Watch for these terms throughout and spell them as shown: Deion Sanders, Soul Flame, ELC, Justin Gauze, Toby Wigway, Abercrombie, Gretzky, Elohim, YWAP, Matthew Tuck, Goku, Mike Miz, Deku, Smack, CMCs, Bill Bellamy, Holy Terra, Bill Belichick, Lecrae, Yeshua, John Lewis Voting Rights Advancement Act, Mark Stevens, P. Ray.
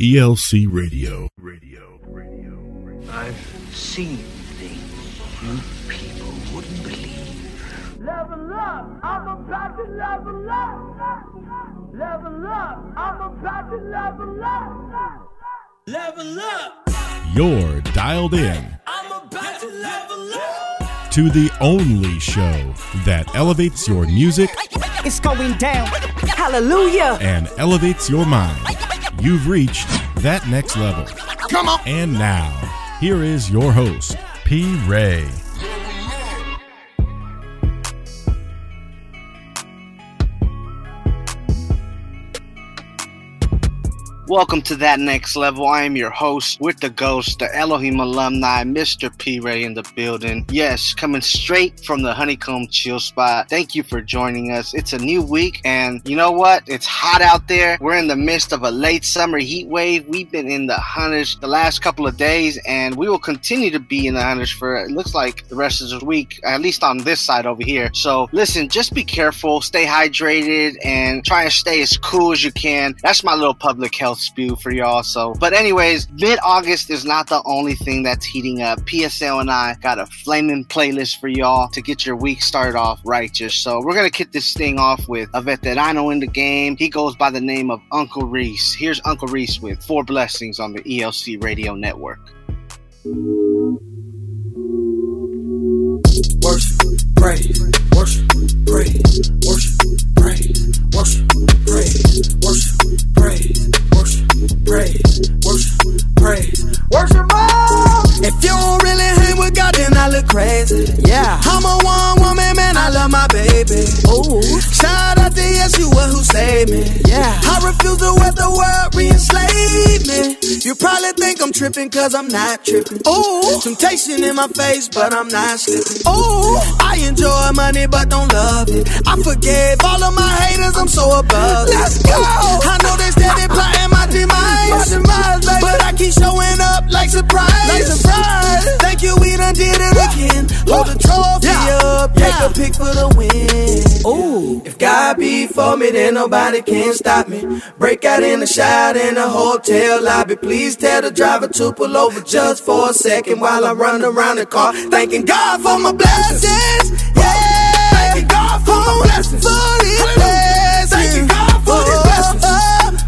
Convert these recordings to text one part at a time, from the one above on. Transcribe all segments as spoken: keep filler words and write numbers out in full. E L C Radio. Radio. Radio. Radio. I've seen things you people wouldn't believe. Level up! I'm about to level up! Level up! I'm about to level up! Level up! You're dialed in. I'm about to level up! To the only show that elevates your music. It's going down. Hallelujah! And elevates your mind. You've reached that next level. Come on! And now, here is your host, P. Ray. Welcome to That Next Level. I am your host with the ghost, the Elohim alumni, Mister P. Ray in the building. Yes, coming straight from the Honeycomb Chill Spot. Thank you for joining us. It's a new week, and you know what? It's hot out there. We're in the midst of a late summer heat wave. We've been in the hundreds the last couple of days, and we will continue to be in the hundreds for, it looks like, the rest of the week, at least on this side over here. So, listen, just be careful, stay hydrated, and try and stay as cool as you can. That's my little public health spew for y'all. So, but anyways, mid-August is not the only thing that's heating up. P S L and I got a flaming playlist for y'all to get your week started off righteous. So we're gonna kick this thing off with a veterano in the game. He goes by the name of Uncle Reese. Here's Uncle Reese with Four Blessings on the E L C Radio Network. Worship, pray, worship, pray, worship, pray, worship, pray, worship, pray, worship, pray, worship, pray, worship, oh! If you don't really hang with God, then I look crazy. Yeah, I'm a one woman, man, I love my baby. Ooh, shout out to Yeshua who saved me. Yeah, I refuse to let the world re-enslave me. You probably think I'm tripping, cause I'm not tripping. Ooh, temptation in my face, but I'm not slipping. Ooh, I enjoy money but don't love it. I forgive all of my haters, I'm so above it. Let's go! I know they steady plotting my demise, my demise, but I keep showing up like surprise, like surprise. Thank you, we done did it again. Hold the trophy yeah. up, take yeah. a pick for the win. Ooh, if God be for me, then nobody can stop me. Break out in the shower in the hotel lobby. Please tell the driver to pull over just for a second while I run around the car, thanking God for my blessings. Blessings, yeah. Thank you, God, for my blessings. For His blessings. Thank you, God, for His blessings.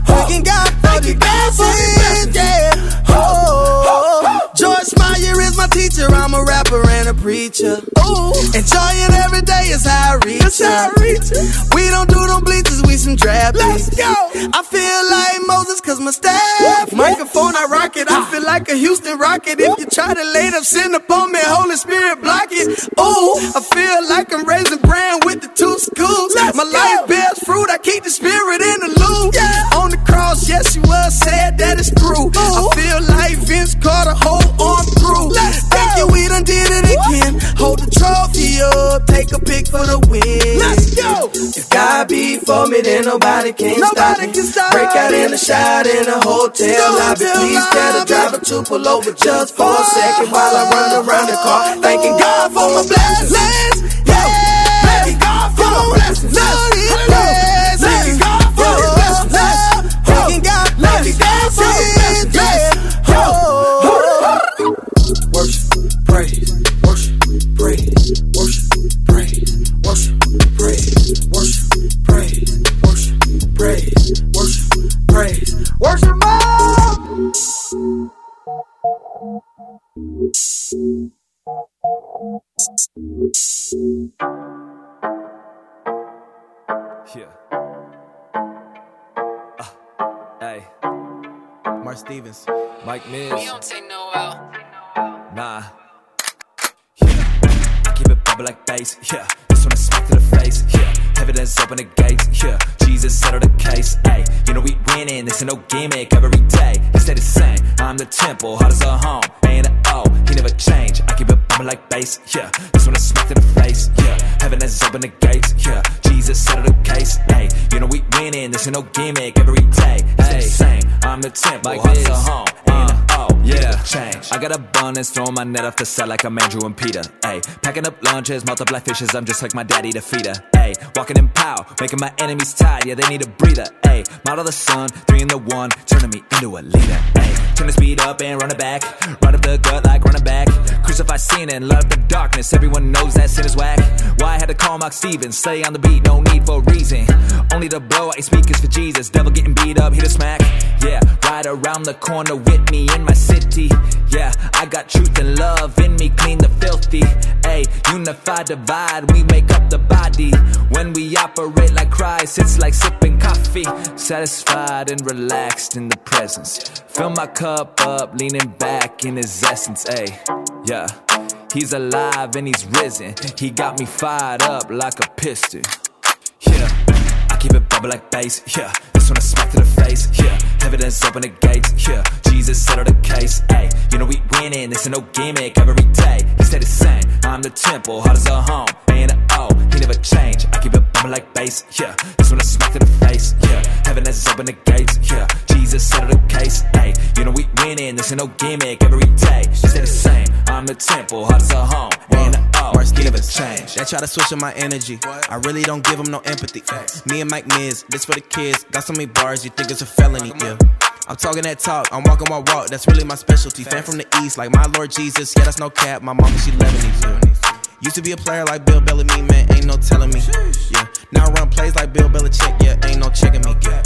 Thank God, for His blessings. Yeah. Oh, George Meyer is my teacher. I'm a rapper and a preacher. Ooh, enjoy it every day is how I reach it. We don't do them bleachers, we some drab. Let's go. I feel like Moses, cause my staff. Microphone, I rock it. I feel like a Houston rocket. If you try to lay them, sin upon me. Holy Spirit, block it. Ooh, I feel like I'm raising brand with the two schools. My life bears fruit. I keep the spirit in the loop. Yeah. On the cross, yes, she was sad that it's true. Ooh. I feel like Vince caught a whole arm through. Thank you, we done did it again. Hold the trophy up, take a pick for the win. Let's go. If God be for me, then nobody can nobody stop me. Can stop. Break out in the shower in the hotel so lobby. Please tell the driver to pull over just for a second while I run around the car, thanking God for my blessings. Yeah, thanking God for my blessings. Thanking God for His blessings. Thanking God for His blessings. Worship, praise, worship, praise, worship, praise, worship, praise, worship, praise, worship, praise, worship, praise, worship, yeah. Uh, hey, Mark Stevens, Mike Miz. We don't take no L. Nah, yeah. I keep it bubble like bass, yeah. This one I smack to the face, yeah. Evidence open the gates, yeah. Jesus settle the case, ayy. You know we winning, this ain't no gimmick. Every day, they stay the same. I'm the temple, hard as a home. A and a O, he never change. I keep it bumping like bass, yeah. This one I smack to the face, yeah. Evidence open the gates, yeah. Jesus settle the case, ayy. You know we winning, this ain't no gimmick. Every day, they stay the same. I'm the temple, hard as a home. A and a O. yeah. Change. I got abundance, throwing my net off the set like I'm Andrew and Peter. Ayy, packing up lunches, multiply fishes, I'm just like my daddy to feed her. Ayy, walking in power, making my enemies tired, yeah, they need a breather. Ayy, model the sun, three in the one, turning me into a leader. Ayy, turn the speed up and run it back, run up the gut like running back. Crucify sin and love the darkness, everyone knows that sin is whack. Why I had to call Mark Stevens, slay on the beat, no need for a reason. Only the blow out your speakers for Jesus, devil getting beat up, hit a smack. Yeah, right around the corner with me in my city. Yeah, I got truth and love in me, clean the filthy. Ayy, unified divide, we make up the body. When we operate like Christ, it's like sipping coffee. Satisfied and relaxed in the presence. Fill my cup up, leaning back in his essence. Ayy, yeah, he's alive and he's risen. He got me fired up like a piston. Yeah, I keep it bubble like bass, yeah. This one I smack to the face, yeah. Evidence open the gates, yeah. Jesus settled the case, ayy. You know we winning, this ain't no gimmick. Every day, he stay the same. I'm the temple, hard as a home. A and a O, he never change. I keep it bumping like bass, yeah. This one I smack to the face, yeah. Evidence open the gates, yeah. Jesus settled the case, ayy. You know we winning, this ain't no gimmick. Every day, he stay the same. I'm the temple, hard as a home. A and a O, he never change. They try to switch up my energy. I really don't give them no empathy. Me and Mike Miz, this for the kids. Got so many bars, you think it's a felony, yeah. I'm talking that talk, I'm walking my walk, that's really my specialty. Fan from the east, like my Lord Jesus, yeah, that's no cap, my mama, she Lebanese. Used to be a player like Bill Bellamy, man, ain't no telling me. Yeah, now I run plays like Bill Belichick, yeah, ain't no checking me. Yeah.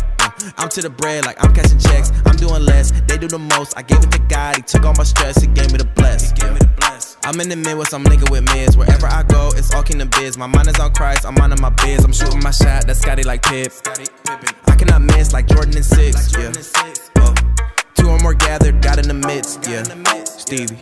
I'm to the bread like I'm catching checks, I'm doing less, they do the most. I gave it to God, he took all my stress, he gave me the bless. He gave me the bless. I'm in the Midwest, I'm linking with Miz. Wherever I go, it's all kingdom biz. My mind is on Christ, I'm minding my biz. I'm shooting my shot, that's Scotty like Pip. I cannot miss like Jordan and Six, yeah. Whoa. Two or more gathered, God in the midst, yeah. Stevie.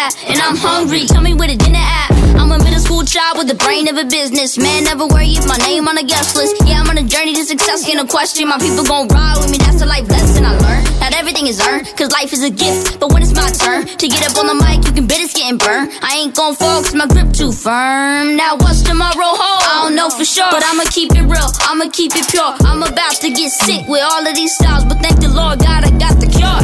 And I'm hungry, tell me where the dinner at. I'm a middle school child with the brain of a business. Man, never worry if my name on a guest list. Yeah, I'm on a journey to success, ain't a question. My people gon' ride with me, that's a life lesson I learned. Not everything is earned, cause life is a gift. But when it's my turn to get up on the mic, you can bet it's getting burned. I ain't gon' fall cause my grip too firm. Now what's tomorrow hold? I don't know for sure, but I'ma keep it real, I'ma keep it pure. I'm about to get sick with all of these styles, but thank the Lord God I got the cure.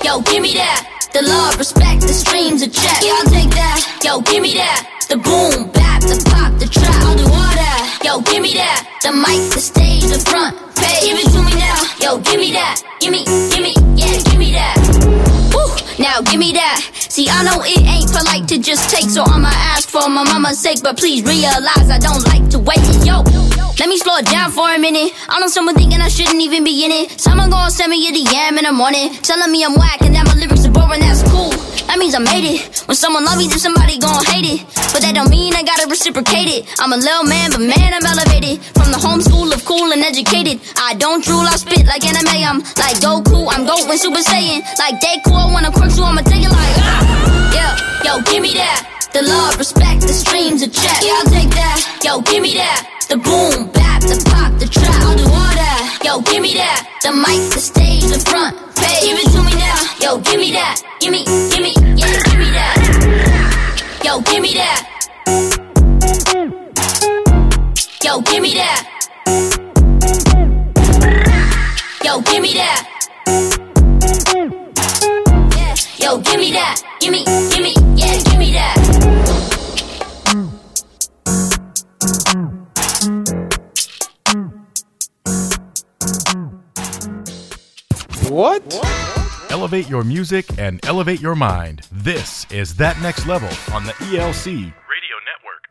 Yo, give me that. The love, respect, the streams, the check. Yeah, I'll take that. Yo, give me that. The boom, bap, the pop, the trap. I'll do all that. Yo, give me that. The mic, the stage, the front page. Give it to me now. Yo, give me that. Give me, give me, yeah, give me that. Woo, now give me that. See, I know it ain't polite to just take, so I'ma ask for my mama's sake. But please realize I don't like to wait. Yo, let me slow it down for a minute. I know someone thinking I shouldn't even be in it. Someone gon' send me a D M in the morning, telling me I'm whack and that my lyrics are boring. That's cool. That means I made it. When someone love me, then somebody gon' hate it. But that don't mean I gotta reciprocate it. I'm a little man, but man, I'm elevated. From the homeschool of cool and educated. I don't drool, I spit like anime. I'm like Goku, I'm going Super Saiyan. Like Deku, I wanna quirk you, I'ma take it like ah. Yeah, yo, give me that. The love, respect, the streams, the check. Yeah, I'll take that. Yo, give me that. The boom, bap, the pop, the trap. I'll do all that. Yo, give me that. The mic, the stage, the front page. Give it to me now. Yo, give me that. Give me, give me, yeah, give me that. Yo, give me that. Yo, give me that. Yo, give me that. Yeah. Yo, give me that. Give me, give me, yeah, give me that. What? Elevate your music and elevate your mind. This is That Next Level on the E L C Radio Network.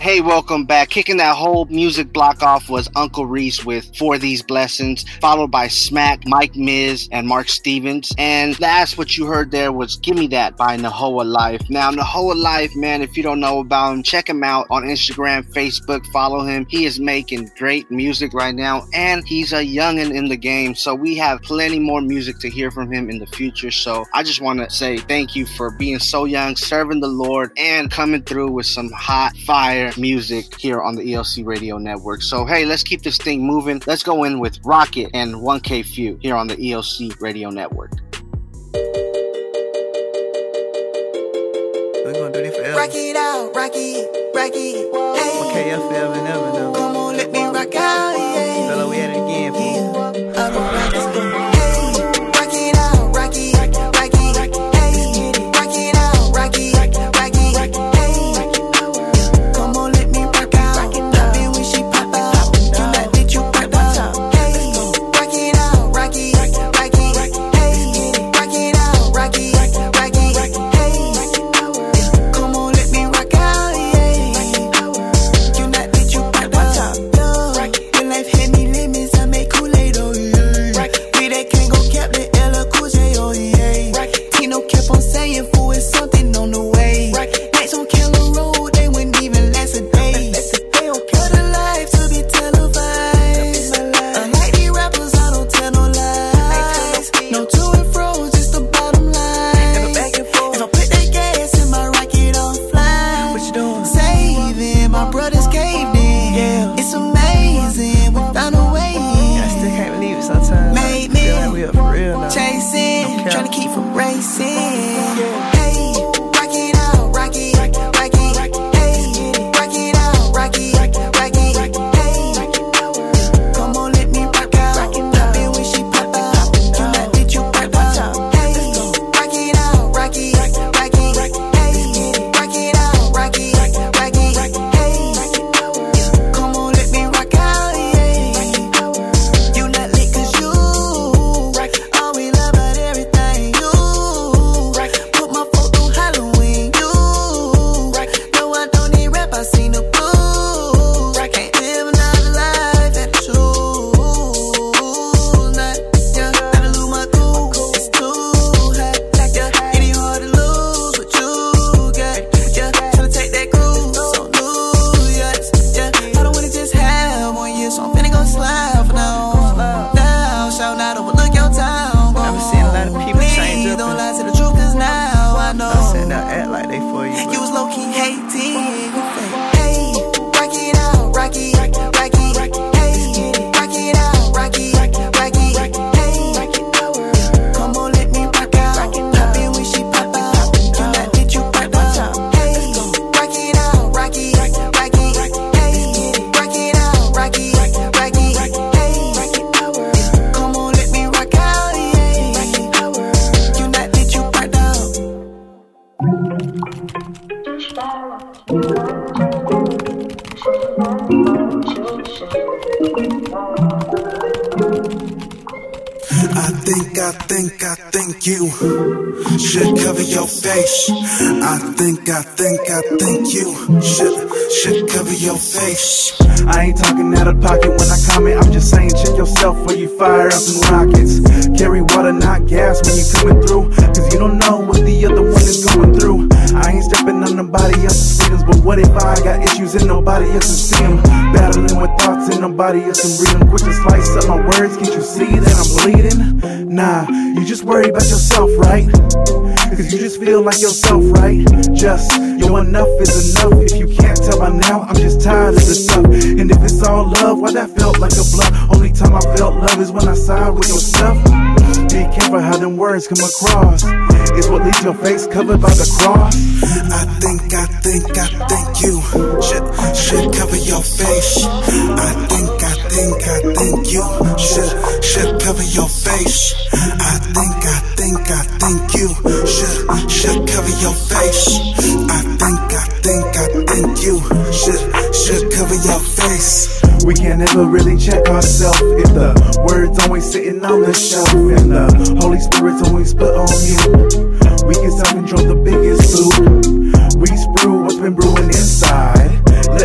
Hey, welcome back. Kicking that whole music block off was Uncle Reese with For These Blessings, followed by Smack, Mike Miz, and Mark Stevens. And last, what you heard there was Gimme That by Nahoa Life. Now, Nahoa Life, man, if you don't know about him, check him out on Instagram, Facebook, follow him. He is making great music right now, and he's a youngin' in the game. So we have plenty more music to hear from him in the future. So I just want to say thank you for being so young, serving the Lord, and coming through with some hot fire music here on the E L C Radio Network. So hey, let's keep this thing moving. Let's go in with Rocket and one K Few here on the E L C Radio Network. We're gonna do this forever. Rock it out, rock it, rock it. Hey. one K forever and ever now. Come on, let me rock out, yeah. Fella, we at it again, fool. I'm gonna rock this thing. Like yourself, right? Just you're enough is enough. If you can't tell by now, I'm just tired of the stuff. And if it's all love, why that felt like a bluff. Only time I felt love is when I side with your stuff. Be careful how them words come across. It's what leaves your face covered by the cross. I think, I think, I think you should should cover your face. I think, I think, I think you should should cover your face. I think, I think, I think you should should cover your face. I think, I think, I think you should should cover your face. We can't ever really check ourselves if the words always sitting on the shelf and the Holy Spirit's always put on you. We can self-control the biggest food. We sprue what's been brewing inside. Let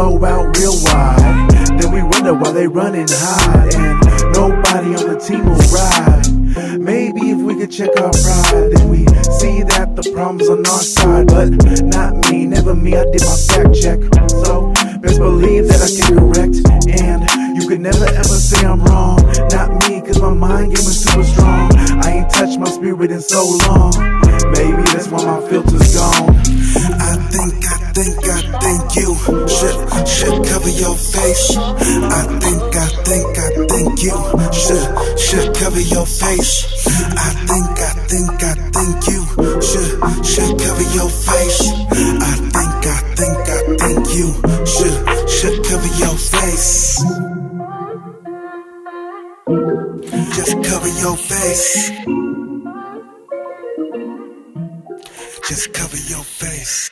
flow out real wide. Then we wonder why they run and hide, and nobody on the team will ride. Maybe if we could check our pride, then we see that the problem's on our side. But not me, never me, I did my fact check. So best believe that I can correct, and you could never ever say I'm wrong. Not me, cause my mind game is super strong. I ain't touched my spirit in so long. Maybe that's why my filter's gone. I think, I think, I think you should, should cover your face. I think, I think, I think you should, should cover your face. I think, I think, I think you should, should cover your face. I think, I think, I think you should, should cover your face. Just cover your face. Just cover your face.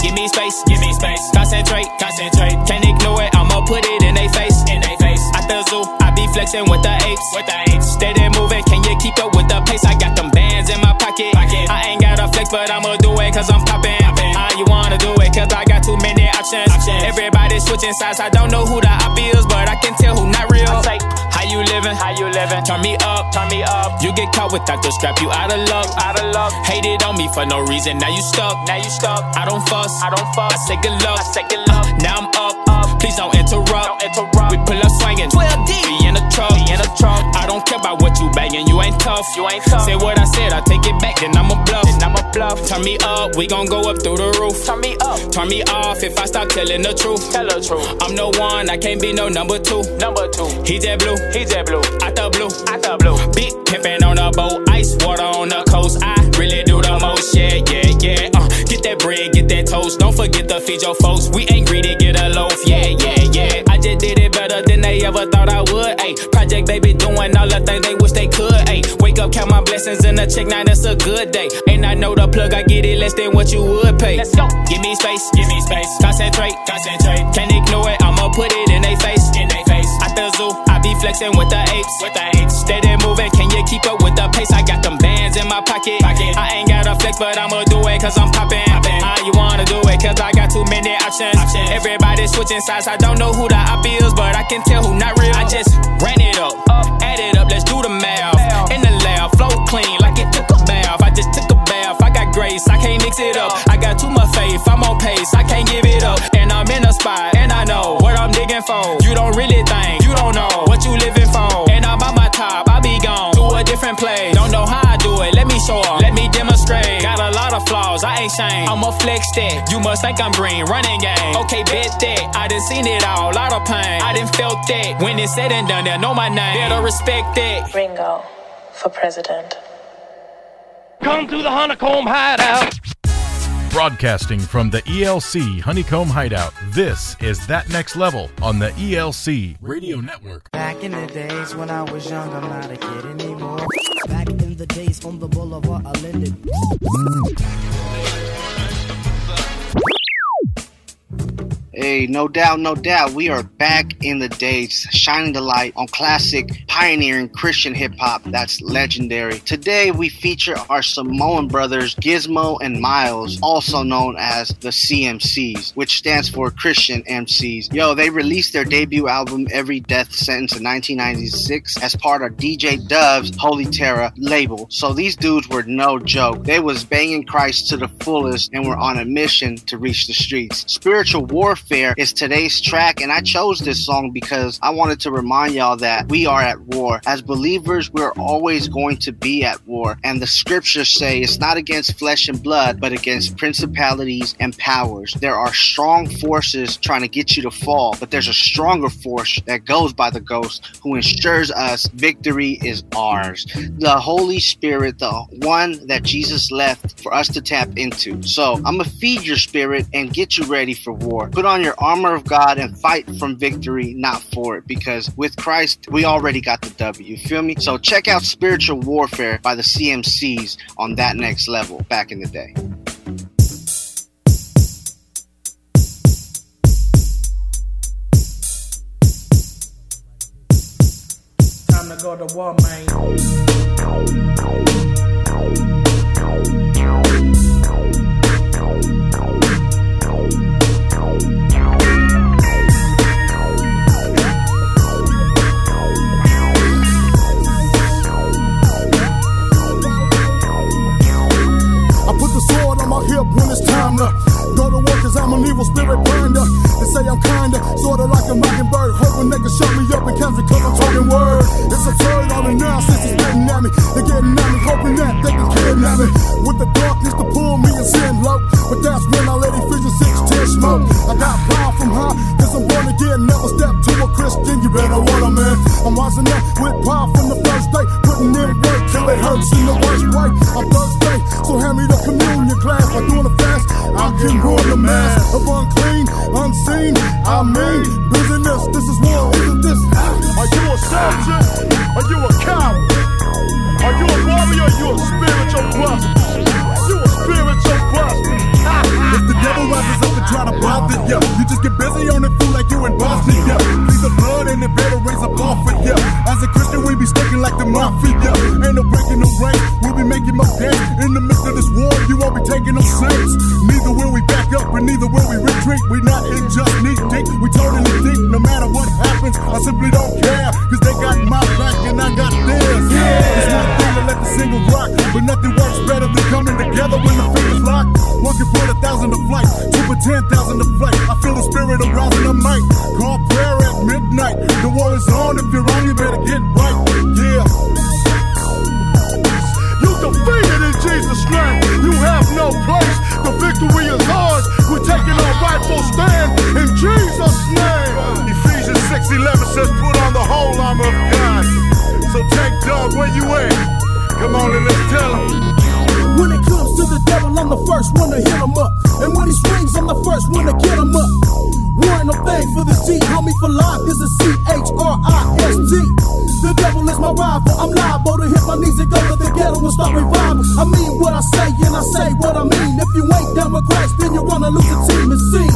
Give me space, give me space. Concentrate, concentrate. Can't ignore it, I'ma put it in they face, in they face. At the zoo, I be flexing with the apes, with the apes. Steady moving, can you keep up with the pace? I got them bands in my pocket. pocket. I ain't got a flex, but I'ma do it 'cause I'm poppin'. poppin'. How you wanna do it? 'Cause I got too many options. options. Everybody switching sides. I don't know who the op is, but I can tell who not real. I say, how you living? How you living? Turn me up, turn me up. You get caught without the strap, you out of luck, out of luck. Hated on me for no reason. Now you stuck, now you stuck. I don't fuss. I don't fuck. I say good luck. I say good luck. Now I'm up, up. Please don't interrupt. Don't interrupt. We pull up swinging. twelve D. Be in the truck. Be in the truck. I don't care about what you banging. You ain't tough. You ain't tough. Say what I said. I take it back. Then I'm a bluff. Then I'm a bluff. Turn me up. We gon' go up through the roof. Turn me up. Turn me off if I stop telling the truth. Tell the truth. I'm no one. I can't be no number two. Number two. He's that blue. He's that blue. I the blue. I the blue. Big pimpin' on the boat. Ice water on the coast. I really do the most. Yeah, yeah, yeah. Uh, get that bread. Get that toast. Don't forget to feed your folks. We ain't greedy. Get a loaf. Yeah, yeah, yeah. I just did it better than they ever thought I would. Ayy, Project Baby doing all the things they wish they could. Ayy, wake up, count my blessings and a check. Now that's a good day. And I know the plug. I get it less than what you would pay. Let's go. Give me space. Give me space. Concentrate. Concentrate. Can't ignore it. I'ma put it in they face. In they face. At the zoo, I be flexing with the apes. With the apes. Steady moving. Can you keep up with the pace? I got them bands in my pocket. pocket. I ain't got a flex, but I'ma do it 'cause I'm poppin'. poppin'. How you wanna do it? 'Cause I got too many options. options. Everybody switching sides. I don't know who the op is, but I can tell who not real. I just ran it up, up. Add it up. Let's do the math. math. In the lab, flow clean like it took a bath. I just took a bath. I got grace. I can't mix it up. I got too much faith. I'm on pace. I can't give it up. And I'm in a spot. And I know what I'm digging for. You don't really think. You don't know what you living for. And I'm on my top. I be gone to a different place. Don't know how I do it. Let me show up. Let me demonstrate. Got a lot of flaws. I ain't shame. I'ma flex that. You must think I'm green. Running game. Okay, bet that. I done seen it all. Lot of pain. I done felt that. When it's said and done, they'll know my name. Better respect that. Ringo for president. Come to the Honeycomb Hideout. Broadcasting from the E L C Honeycomb Hideout, this is That Next Level on the E L C Radio Network. Back in the days when I was young, I'm not a kid anymore. Back in the days on the boulevard I landed. Hey, no doubt, no doubt. We are back in the days, shining the light on classic, pioneering Christian hip-hop that's legendary. Today, we feature our Samoan brothers, Gizmo and Miles, also known as the C M Cs, which stands for Christian M Cs. Yo, they released their debut album, Every Death Sentence, in nineteen ninety-six as part of D J Dove's Holy Terra label. So these dudes were no joke. They was banging Christ to the fullest and were on a mission to reach the streets. Spiritual warfare is today's track, and I chose this song because I wanted to remind y'all that we are at war. As believers, we're always going to be at war, and the scriptures say it's not against flesh and blood, but against principalities and powers. There are strong forces trying to get you to fall, but there's a stronger force that goes by the ghost who ensures us victory is ours. The Holy Spirit, the one that Jesus left for us to tap into. So I'm going to feed your spirit and get you ready for war. Put on On your armor of God and fight from victory, not for it, because with Christ we already got the W. You feel me? So check out Spiritual Warfare by the C M Cs on That Next Level back in the day. time to go to war, man. I put the sword on my hip when it's time to go to work, cause I'm an evil spirit burned up. They say I'm kinda, sorta like a mockingbird, hoping they can shut me up and catch me cause I'm talking words. It's absurd, all the nonsense is getting at me. They're getting at me, hoping that they can kidnap me. With the darkness to pull me and sin low, but that's when I let it freeze in six ten smoke. I got power from high, cause I'm born again. Never step to a Christian, you better want a man. I'm rising up with power from the first day, putting in work till it hurts in the worst way. I'm Thursday, so hand me the communion glass. By doing a fast, I can ruin the mask of unclean, unseen. I mean, business, this is war, isn't this? Are you a soldier? Are you a coward? Are you a warrior? Are you a spiritual bust? You a spiritual bust. If the devil rises up and try to bother you, you just get busy on the fool like you in Boston, yeah. Please the blood and the better raise up off of you. As a Christian, we be sticking like the mafia. Ain't no breaking no rank, we be making no gain. In the midst of this war, you won't be taking no saints. Neither will we back up and neither will we retreat. We not in just knee deep, we totally deep. No matter what happens, I simply don't care, cause they got my back and I got theirs. Yeah. It's one thing to let the single rock, but nothing works better than coming together when the fingers lock. One can put a thousand to flight, two for ten thousand to flight. I feel the spirit arousing the mic. Call prayer at midnight. The war is on, if you're wrong, you better get right. Yeah. You defeated in Jesus' name. You have no place. The victory is ours. We're taking our rightful stand in Jesus' name. Ephesians six eleven says, put on the whole armor of God. So take dog where you at. Come on and let's tell him. When it comes to the devil, I'm the first one to hit him up. And when he swings, I'm the first one to get him up. Warrant no thing for the G, homie for life. This is C H R I S T. The devil is my rival. I'm liable to hit my knees and go to the ghetto and start reviving. I mean what I say and I say what I mean. If you ain't down with Christ, then you're gonna lose the team and see.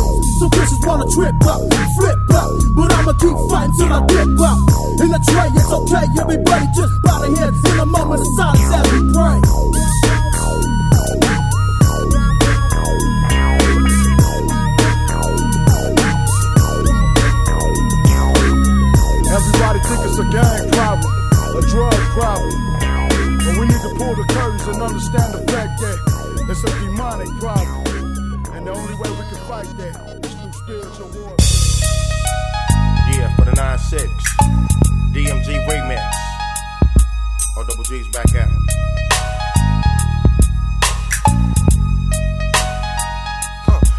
So bitches wanna trip up, flip up, but I'ma keep fighting till I dip up. In the tray, it's okay, everybody just bow their heads in a moment of silence as we pray. Everybody think it's a gang problem, a drug problem, but we need to pull the curtains and understand the fact that it's a demonic problem, and the only way we can fight that is through spiritual warfare. Yeah, for the nine six, D M G remix, or Double G's back at him.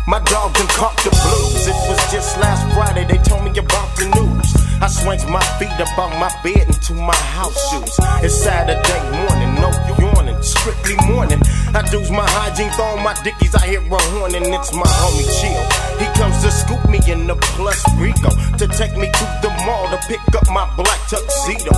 My dog done caught the blues. It was just last Friday, they told me about the news. I swings my feet up on my bed into my house shoes. It's Saturday morning, no yawning, strictly morning. I do's my hygiene, throw my dickies, I hit a horn and it's my homie Chill. He comes to scoop me in the Plus Rico, to take me to the mall to pick up my black tuxedo.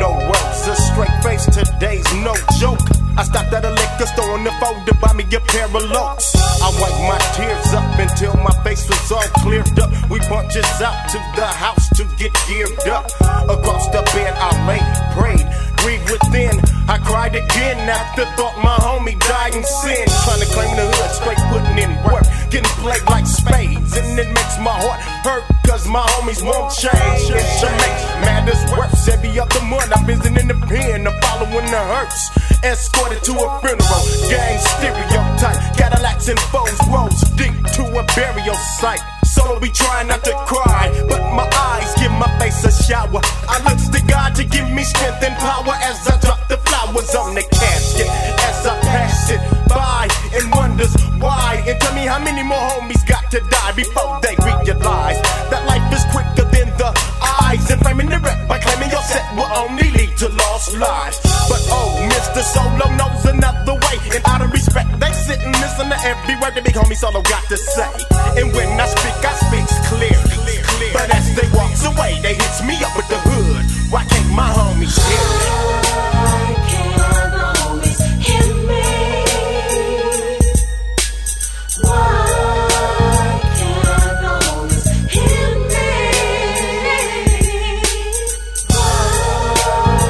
No ropes, a straight face, today's no joke. I stopped at a liquor store on the phone to buy me a pair of locs. I wiped my tears up until my face was all cleared up. We punches out to the house to get geared up. Across the bed I lay, prayed, grieved within. I cried again after thought my homie died in sin. Trying to claim the hood, straight putting in work, getting played like spades, and it makes my heart hurt, cause my homies won't change. It's your mate, matters worse. Every other month I'm visiting in the pen, I'm following the hearse. Escorted to a funeral, gang stereotype, Cadillacs and foes, roads deep to a burial site. Solo be trying not to cry, but my eyes give my face a shower. I looks to God to give me strength and power as I drop the flowers on the casket. As I pass it by and wonders why, and tell me how many more homies got to die before they realize that life is quicker than the eyes. And framing the rep by claiming your set will only lead to lost lives. But oh, Mister Solo knows another way, and out of respect, they sit and listen to every word the big homie Solo got to say. And when I speak, I speak clear, clear. But as they walks away, they hits me up with the hood. Why can't my homies hear me? Why can't the homies hear me? Why can't the homies hear me? Why?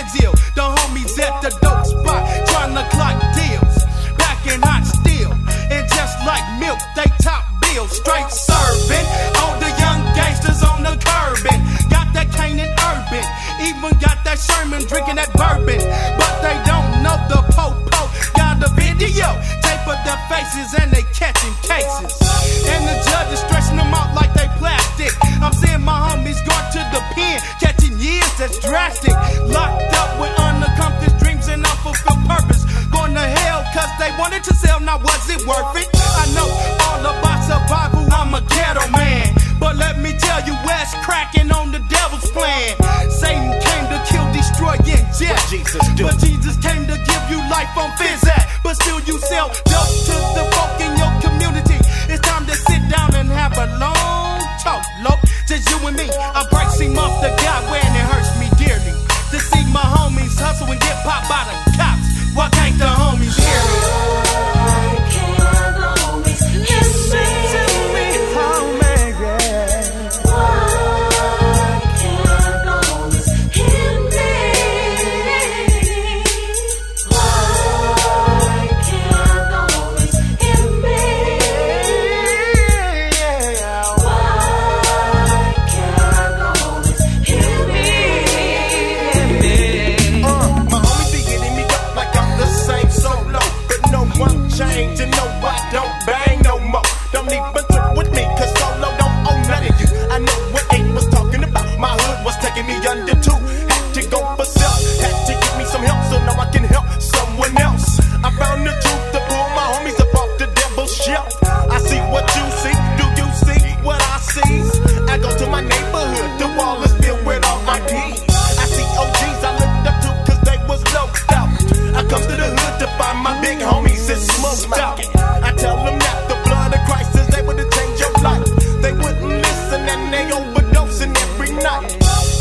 kids ill. The homies at the dope spot trying to clock deals. Packing hot steel, and just like milk, they top bill. Straight serving all the young gangsters on the curbin'. Got that Canaan urban, even got that Sherman drinking that bourbon. But they don't know the po-po. Got the video, tape of their faces, and they catching cases. And the judge is stretching them out like they plastic. I'm seeing my homies going to the pen, catching years that's drastic. Locked up with unaccomplished dreams and unfulfilled purpose. Going to hell cause they wanted to sell, now was it worth it? I know all about survival, I'm a ghetto man. But let me tell you, West cracking on the devil's plan. Satan came to kill, destroy, and jet. Jesus do? But Jesus came to give you life on Fizzac. But still you sell dope to the folk in your community. It's time to sit down and have a long talk, look, just you and me. I break him off the guy when it hurts me dearly. To see my homies hustle and get popped by the cops. Why can't the homies hear me? Why can't the homies hear me? Listen to me, homie, yeah. Why can't the homies hear me? Why can't the homies hear me? Why can't the homies hear me? Uh, my homies be getting me up like I'm the same solo. But no one changed and no I don't bang no more. Don't even trip with me cause solo don't own none of you. I know what eight was talking about. My hood was taking me under two. Had to go for self, had to give me some help so now I can help someone else. I found the truth to pull my homies up off the devil's shelf. I see what you see, do you see what I see? I go to my neighborhood, the wall is filled with all my deeds. I see O Gs I looked up to cause they was loped out. I come to the hood to find my big homies is smoked out. I tell them that the blood of Christ is able to change your life. They wouldn't listen and they overdosing every night.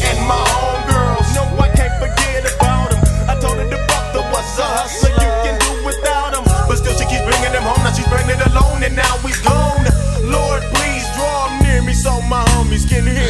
And my own girls, no I can't forget about them. I told her the brother was a hustler, you can do without him. But still she keeps bringing them home, now she's bringing it alone and now he's gone. Lord please draw near me so my homies can hear me.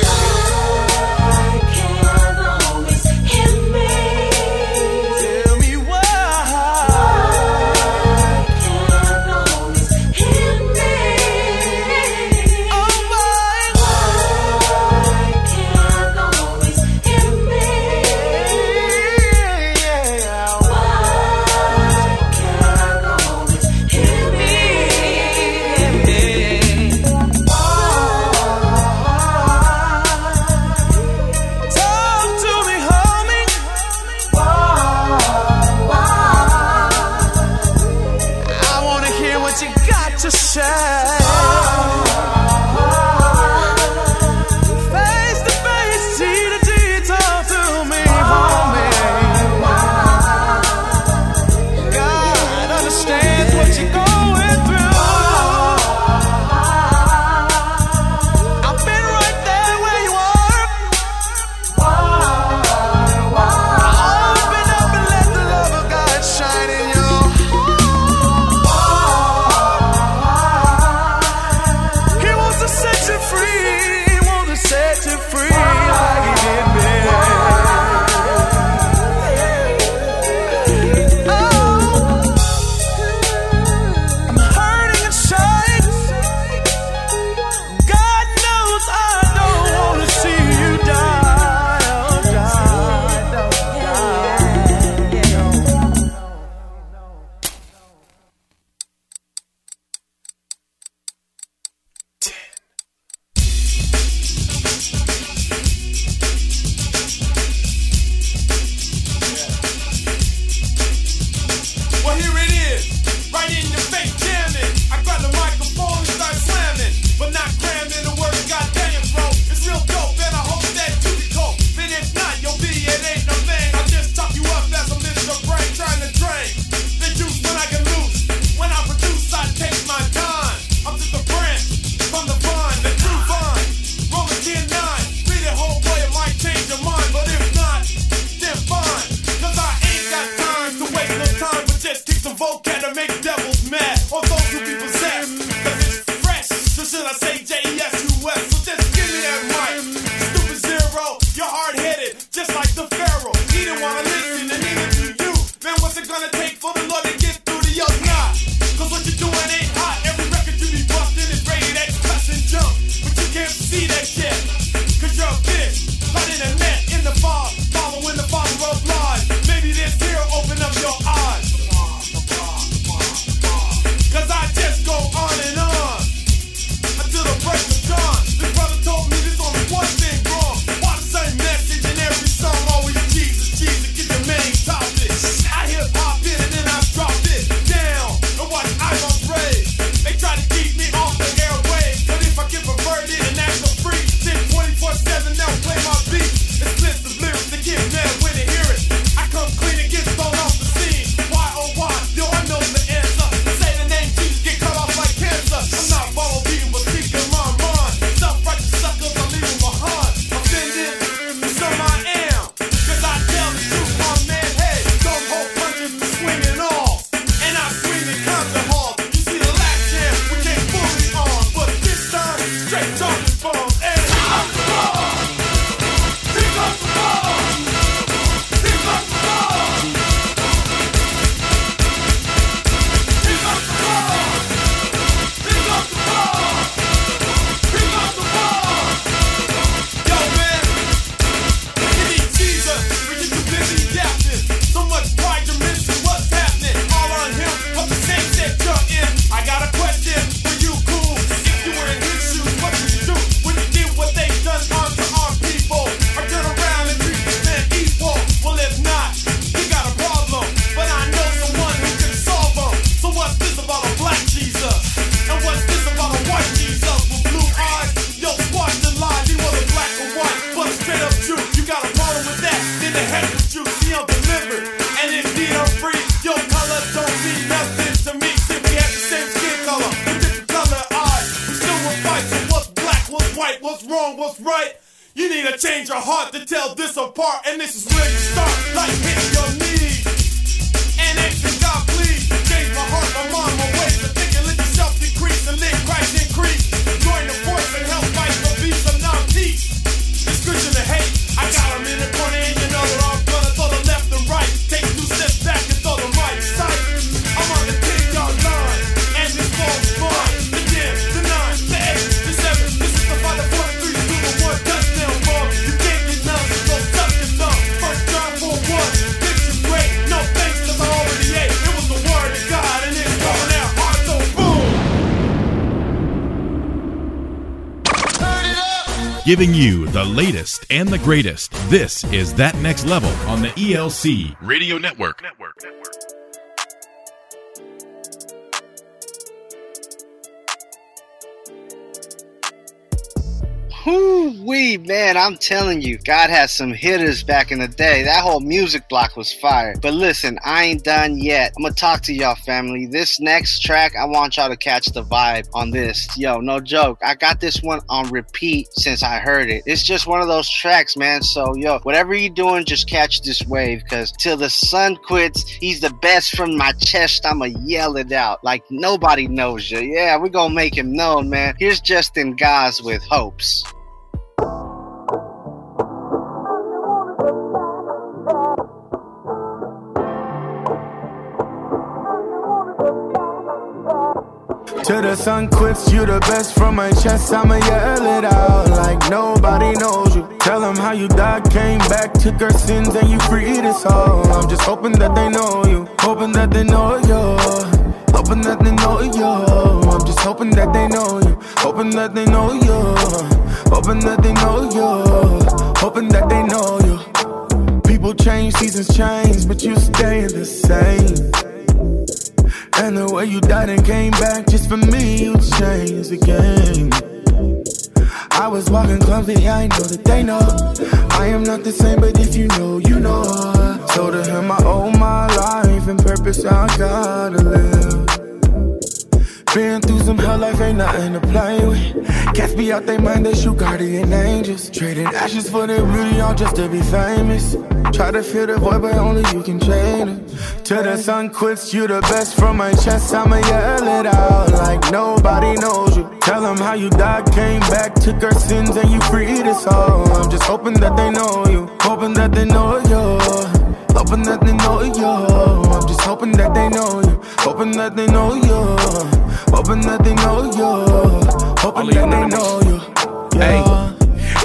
Just like the Pharaoh, he didn't want to listen. to change your heart, to tell this apart. And this is where you start, like hitting your knees and asking God, please change my heart, my mind, my ways. To think and let yourself decrease and let Christ increase. Join the force and help fight for peace and not peace. It's good to the hate. I got him in the corner and you know that I'm gonna throw the left and right. Take two steps back and throw the right side. I'm on the ten-yard line and this ball's fun. The ten, the nine, the eight, the seven. This is the five, the four, the three, two, the one. Touchdown ball. You can't get none, so suck your thumb. First drive for one. This is great. No thanks, cause I already ate. It was the word of God and it's going out hard, so boom. Turn it up. Giving you the latest and the greatest. This is That Next Level on the E L C Radio Network. Network. Network. Woo-wee, man, I'm telling you, God has some hitters back in the day. That whole music block was fire. But listen, I ain't done yet. I'm gonna talk to y'all, family. This next track, I want y'all to catch the vibe on this. Yo, no joke. I got this one on repeat since I heard it. It's just one of those tracks, man. So, yo, whatever you're doing, just catch this wave, because till the sun quits, he's the best from my chest. I'ma yell it out like nobody knows you. Yeah, we're gonna make him known, man. Here's Justin Gauze with Hopes. Till the sun quits, you the best from my chest. I'ma yell it out like nobody knows you. Tell them how you died, came back, took our sins, and you freed us all. I'm just hoping that they know you, hoping that they know you, hoping that they know you. I'm just hoping that they know you, hoping that they know you, hoping that they know you, hoping that they know you. People change, seasons change, but you stay the same. And the way you died and came back just for me, you changed the game. I was walking clumsy, I know that they know I am not the same, but if you know, you know. So to him I owe my life and purpose I gotta live. Been through some hell, life ain't nothing to play with. Cats be out they mind, they shoot guardian angels. Trading ashes for their beauty, all just to be famous. Try to fill the void, but only you can drain it. Till the sun quits, you the best from my chest. I'ma yell it out like nobody knows you. Tell them how you died, came back, took our sins, and you freed us all. I'm just hoping that they know you, hoping that they know you, hoping that they know you. I'm just hoping that they know you, hoping that they know you, hoping that they know you, hoping that they know you. Yeah.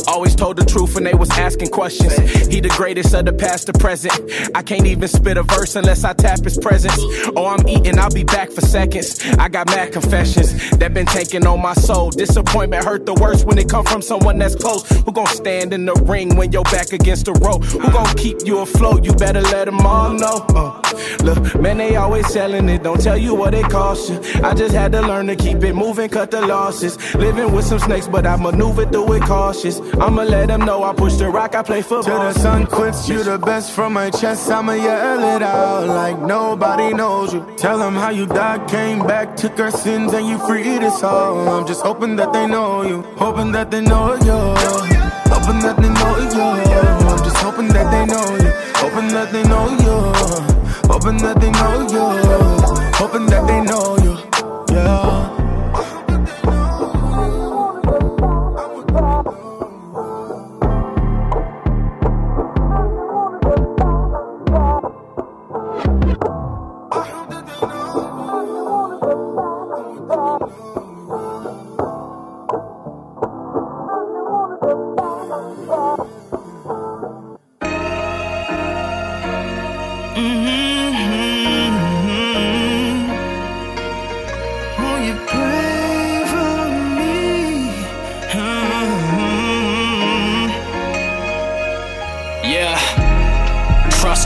Always told the truth when they was asking questions. He the greatest of the past to present. I can't even spit a verse unless I tap his presence. Oh, I'm eating, I'll be back for seconds. I got mad confessions that been taking on my soul. Disappointment hurt the worst when it come from someone that's close. Who gon' stand in the ring when your back against the rope? Who gon' keep you afloat? You better let them all know. uh, Look, man, they always selling it. Don't tell you what it cost you. I just had to learn to keep it moving, cut the losses. Living with some snakes, but I maneuver through it cautious. I'ma let them know I push the rock, I play football. Till the sun quits, you the best from my chest. I'ma yell it out like nobody knows you. Tell them how you died, came back, took our sins, and you freed us all. I'm just hoping that they know you, hoping that they know you, hoping that they know you. I'm just hoping that they know you, hoping that they know you, hoping that they know you, hoping that they know you, yeah.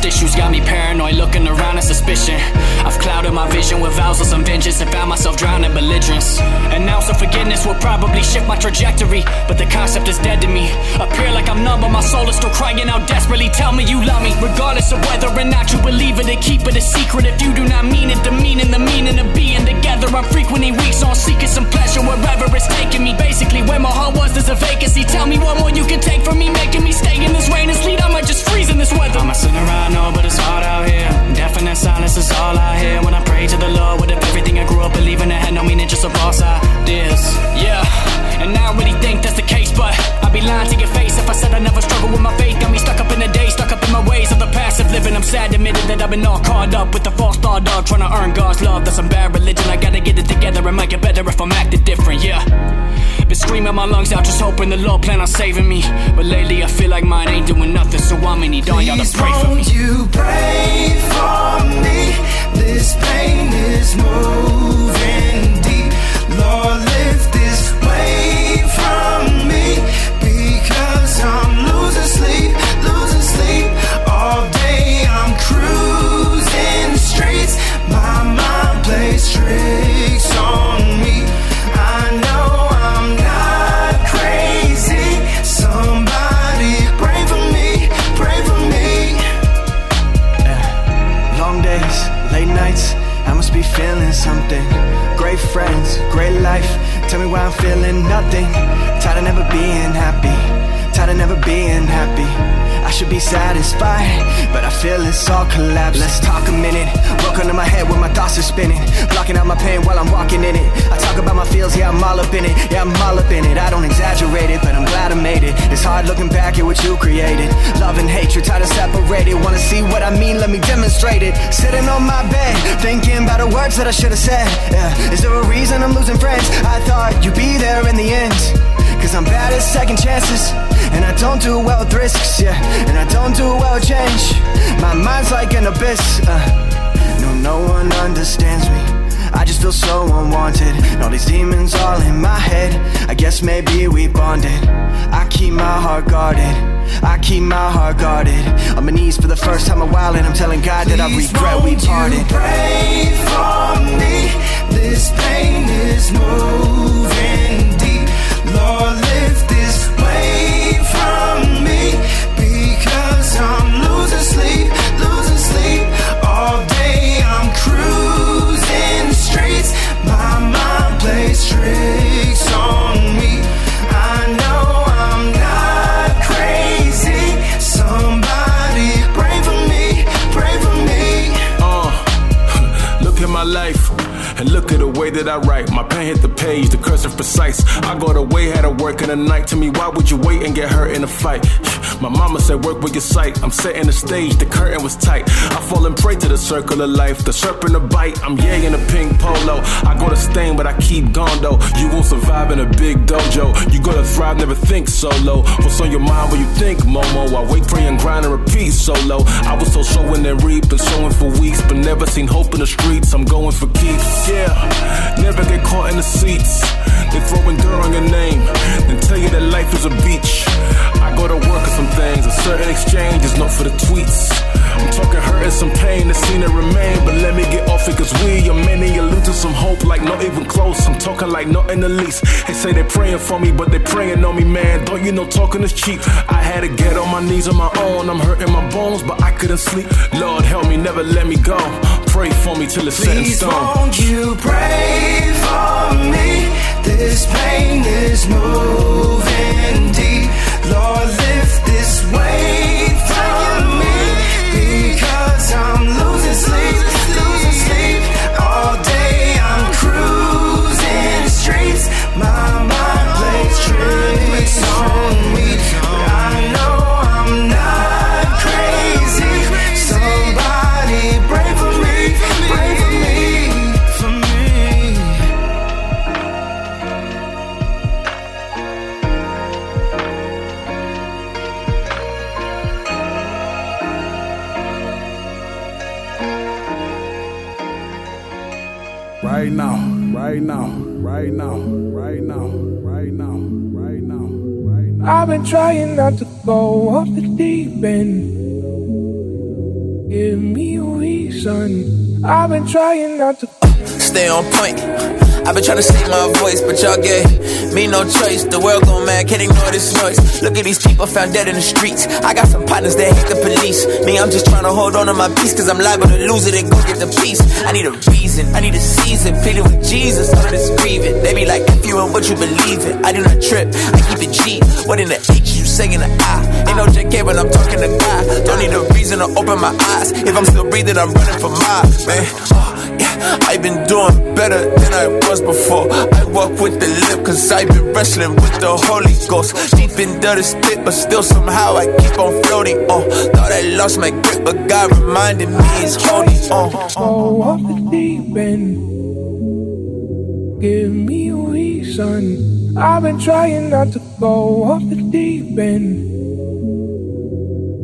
Issues got me paranoid, looking around in suspicion. I've clouded my vision with vows of some vengeance and found myself drowned in belligerence. An ounce of forgiveness will probably shift my trajectory, but the concept is dead to me. Appear like I'm numb. numb, but my soul is still crying out desperately, tell me you love me. Regardless of whether or not you believe it or keep it a secret, if you do not mean it, demeaning the meaning of being together. I'm frequently weak, so I'm seeking some pleasure wherever it's taking me. Basically, where my heart was, there's a vacancy. Tell me what more you can take from me, making me stay in this rain and sleet. I might just freeze in this weather. I'm a sinner, I know, but it's hard out here. Deafening silence is all I hear when I pray to the Lord. What if everything I grew up believing I had no meaning, just a false ideas? Yeah, and I really think that's the case, but I'd be lying to your face if I said I never struggled with my faith. Got me stuck up in the day, stuck up in my ways of the passive living. I'm sad, admitted that I've been all caught up with the false thought dog, trying to earn God's love. That's some bad religion. I gotta get it together and make it better if I'm acting different. Yeah, been screaming my lungs out, just hoping the Lord plan on saving me. But lately I feel like mine ain't doing nothing, so I'm in need all y'all to pray for me. Please won't you pray for me? This pain is moving deep. Lord, lift this weight from me, because I'm losing sleep, losing sleep. All day I'm cruising streets. My mind plays tricks on me. I know I'm not crazy. Somebody pray for me, pray for me. Uh, long days, late nights, I must be feeling something. Great friends, great life, tell me why I'm feeling nothing. Tired of never being happy, tired of never being happy. I should be satisfied, but I feel it's all collapsed. Let's talk a minute, walk under my head when my thoughts are spinning. Blocking out my pain while I'm walking in it. I talk about my feels, yeah I'm all up in it, yeah I'm all up in it. I don't exaggerate it, but I'm glad I made it. It's hard looking back at what you created. Love and hatred, tired of separated. Wanna see what I mean, let me demonstrate it. Sitting on my bed, thinking about the words that I should've said, yeah. Is there a reason I'm losing friends? I thought you'd be there in the end, cause I'm bad at second chances, and I don't do well with risks, yeah. And I don't do well with change. My mind's like an abyss, uh. No, no one understands me, I just feel so unwanted. And all these demons all in my head, I guess maybe we bonded. I keep my heart guarded, I keep my heart guarded. On my knees for the first time in a while, and I'm telling God please that I regret we parted. Please won't you pray for me? This pain is moving deep. Lord, lift this weight from me, because I'm losing sleep, losing sleep. All day I'm cruising streets. My mind plays tricks on me. I know I'm not crazy. Somebody pray for me, pray for me. Oh, look at my life. And look at the way that I write. My pen hit the page, the cursor precise. I got away, had to work in the night. Tell me why would you wait and get hurt in a fight? My mama said work with your sight. I'm setting the stage, the curtain was tight. I fall and prey to the circle of life, the serpent a bite. I'm yay in a pink polo. I go to stain, but I keep gone though. You won't survive in a big dojo. You gotta thrive, never think solo. What's on your mind when you think, Momo? I wait, pray, and grind and repeat solo. I was so showing and reap and showing for weeks, but never seen hope in the streets. I'm going for keeps. Yeah, never get caught in the seats. They throw endure on your name, then tell you that life is a beach. I go to work on some things, a certain exchange is not for the tweets. I'm talking hurt and some pain, the scene that remain. But let me get off it, cause we are many. You're losing some hope, like not even close. I'm talking like not in the least. They say they're praying for me, but they're praying on me, man. Don't you know talking is cheap? I had to get on my knees on my own. I'm hurting my bones, but I couldn't sleep. Lord help me, never let me go. Pray for me till it's set in stone. Please won't you pray for me? This pain is moving deep. Lord, lift this weight from me, because I'm losing sleep, losing sleep. All day I'm cruising the streets. My mind plays tricks on me. But I know I'm not crazy. Somebody pray for me, pray for me, for me. Right now, right now, right now, right now, right now, right now, right now. I've been trying not to go off the deep end. Give me a reason. I've been trying not to stay on point. I've been trying to save my voice, but y'all gave me no choice. The world gone mad, can't ignore this noise. Look at these people found dead in the streets. I got some partners that hate the police. Me, I'm just trying to hold on to my peace, cause I'm liable to lose it and go get the peace. I need a reason, I need a season. Pleading with Jesus, none of this grieving. They be like, if you and what you believe in. I do not trip, I keep it G. What in the H, you say in the I. Ain't no J K when I'm talking to God. Don't need a reason to open my eyes. If I'm still breathing, I'm running for miles, man. Oh, yeah. I've been doing better than I was before. I walk with the limp, cause I've been wrestling with the Holy Ghost. Deep in the spit, but still somehow I keep on floating. Oh, thought I lost my grip, but God reminded me it's holy. Oh, oh, off the deep end. Give me a reason. I've been trying not to go off the deep end.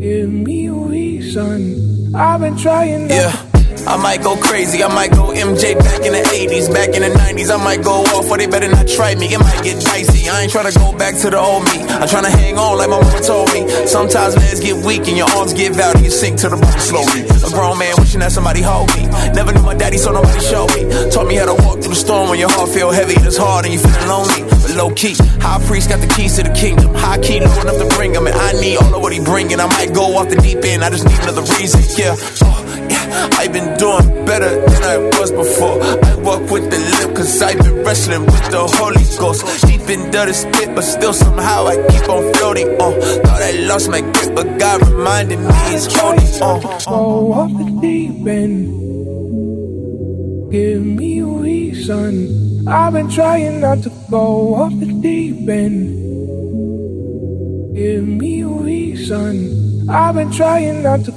Give me a reason. I've been trying not yeah. to. I might go crazy, I might go M J back in the eighties, back in the nineties. I might go off, or they better not try me. It might get dicey, I ain't tryna go back to the old me. I'm tryna hang on like my mama told me. Sometimes legs get weak and your arms give out and you sink to the bottom slowly. A grown man wishing that somebody hold me. Never knew my daddy, so nobody showed me. Taught me how to walk through the storm when your heart feel heavy. It's hard and you feeling lonely, but low key. High priest got the keys to the kingdom. High key low enough to bring him, and I need all of what he bringing. I might go off the deep end, I just need another reason, yeah. Oh, yeah. I've been doing better than I was before. I walk with the limp, cause I've been wrestling with the Holy Ghost. Deep in the spit, but still somehow I keep on floating. Oh, thought I lost my grip, but God reminded me it's holy. Oh, oh, off the deep end. Give me a reason. I've been trying not to go off the deep end. Give me a reason. I've been trying not to.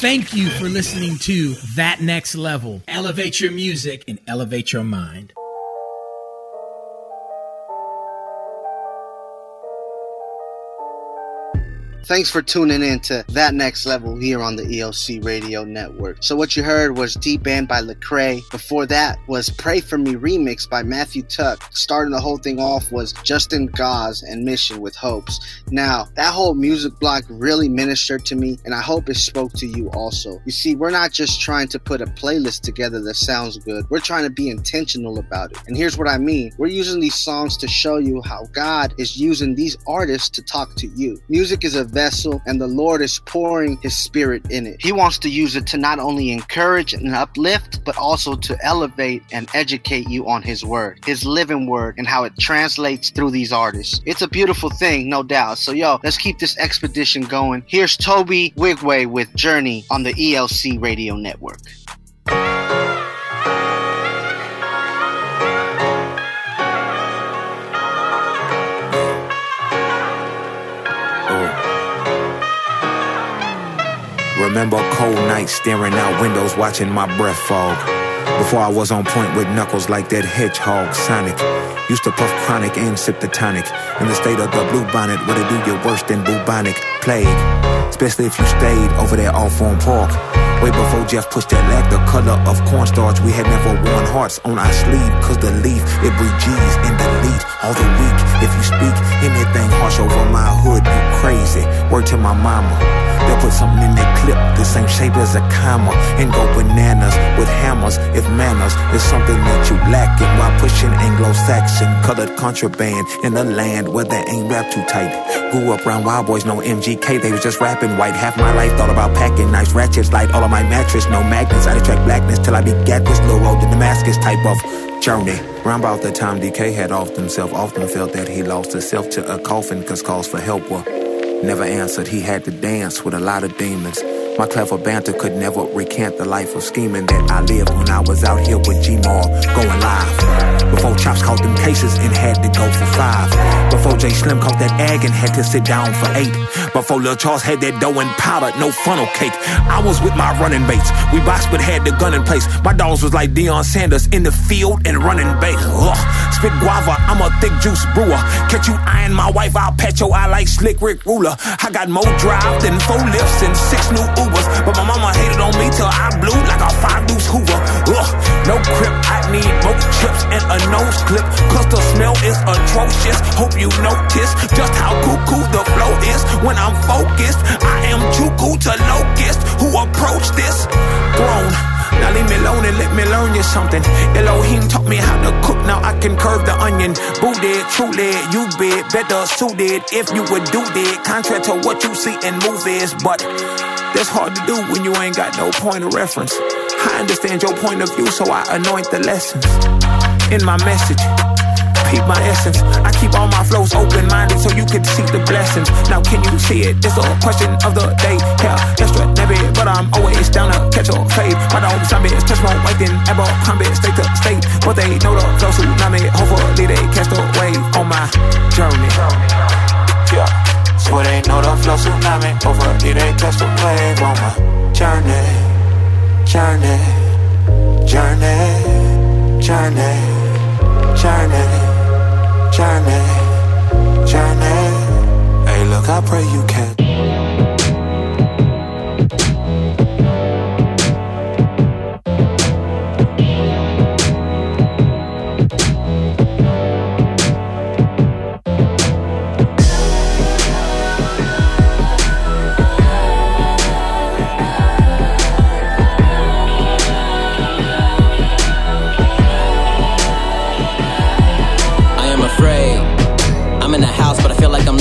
Thank you for listening to That Next Level. Elevate your music and elevate your mind. Thanks for tuning in to That Next Level here on the E L C Radio Network. So what you heard was Deep End by Lecrae. Before that was Pray For Me Remix by Matthew Tuck. Starting the whole thing off was Justin Gauze and Mission with Hopes. Now, that whole music block really ministered to me, and I hope it spoke to you also. You see, we're not just trying to put a playlist together that sounds good. We're trying to be intentional about it. And here's what I mean. We're using these songs to show you how God is using these artists to talk to you. Music is a vessel, and the Lord is pouring his spirit in it. He wants to use it to not only encourage and uplift, but also to elevate and educate you on his word, his living word, and how it translates through these artists. It's a beautiful thing, no doubt. So yo, let's keep this expedition going. Here's Toby Wigway with Journey on the E L C Radio Network. Remember cold nights staring out windows watching my breath fog. Before I was on point with knuckles like that hedgehog Sonic. Used to puff chronic and sip the tonic. In the state of the blue bonnet, where they do you worse than bubonic plague. Especially if you stayed over there off on Park. Way before Jeff pushed that lag, the color of cornstarch. We had never worn hearts on our sleeve. Cause the leaf, it breeds G's and delete all the week. If you speak anything harsh over my hood, you crazy. Word to my mama. They'll put something in their clip the same shape as a comma and go bananas with hammers if manners is something that you lacking while pushing Anglo-Saxon colored contraband in a land where they ain't rap too tight. Grew up round wild boys, no M G K, they was just rapping white. Half my life thought about packing knives, ratchets, light all of my mattress, no magnets. I attract blackness till I begat this little road to Damascus type of journey. Round about the time D K had offed himself, often felt that he lost himself to a coffin cause calls for help were never answered. He had to dance with a lot of demons. My clever banter could never recant the life of scheming that I lived when I was out here with G-Maw going live. Before Chops caught them cases and had to go for five. Before J Slim caught that ag and had to sit down for eight. Before Lil Charles had that dough and powder, no funnel cake. I was with my running mates. We boxed but had the gun in place. My dogs was like Deion Sanders in the field and running bait. Ugh. Spit guava, I'm a thick juice brewer. Catch you eyeing my wife, I'll pat your eye like Slick Rick Ruler. I got more drive than four lifts and six new Ubers. Ubers. But my mama hated on me till I blew like a five deuce Hoover. Ugh, no crib, I need both chips and a nose clip, cause the smell is atrocious. Hope you notice just how cuckoo the flow is. When I'm focused, I am too cool to locust. Who approached this? Grown. Now leave me alone and let me learn you something. Elohim taught me how to cook, now I can curve the onion. Boo dead, true dead, you bid, better suited if you would do that. Contrary to what you see in movies, but that's hard to do when you ain't got no point of reference. I understand your point of view, so I anoint the lessons in my message. Keep my essence. I keep all my flows open-minded so you can see the blessings. Now can you see it? It's a question of the day. Yeah, extra debit, but I'm always down to catch or fade. My dog zombies touch more white than Abercrombie, state to state. But they know the flow tsunami. Hopefully they cast a wave on my journey. Yeah, so they know the flow tsunami. Hopefully they cast a wave on my journey. Journey, journey, journey, journey. Journey, journey. Hey, look, I pray you can.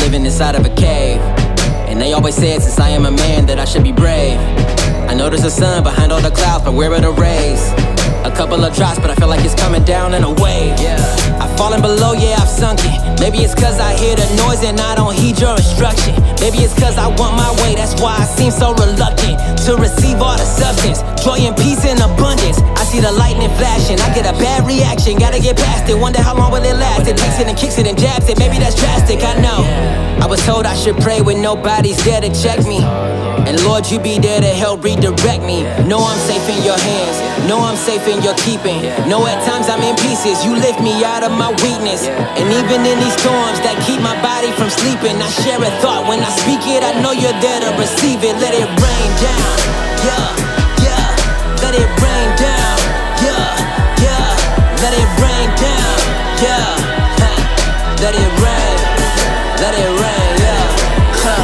Inside of a cave, and they always said since I am a man that I should be brave. I know there's a sun behind all the clouds, but where are the rays? A couple of drops, but I feel like it's coming down in a wave. Yeah. I've fallen below, yeah, I've sunken. Maybe it's cause I hear the noise and I don't heed your instruction. Maybe it's cause I want my way, that's why I seem so reluctant to receive all the substance, joy and peace in abundance. I see the lightning flashing, I get a bad reaction, gotta get past it. Wonder how long will it last? It takes it and kicks it and jabs it. Maybe that's drastic, I know. I was told I should pray when nobody's there to check me. And Lord, you be there to help redirect me. Know I'm safe in your hands, know I'm safe in your keeping. Know at times I'm in pieces, you lift me out of my weakness. And even in these storms that keep my body from sleeping, I share a thought when I speak it, I know you're there to receive it. Let it rain down, yeah, yeah. Let it rain down, yeah, yeah. Let it rain down, yeah. Ha. Let it rain, let it rain, yeah. Ha.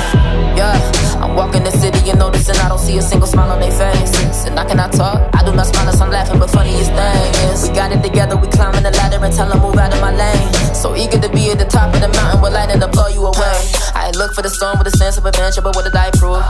Yeah. I'm walking the city and noticing I don't see a single smile on their faces. And I cannot talk, I do not smile as I'm laughing, but funniest thing is we got it together, we climbing the ladder and tell them move out of my lane. So eager to be at the top of the mountain, we're lighting to blow you away. I look for the storm with a sense of adventure, but what did I prove?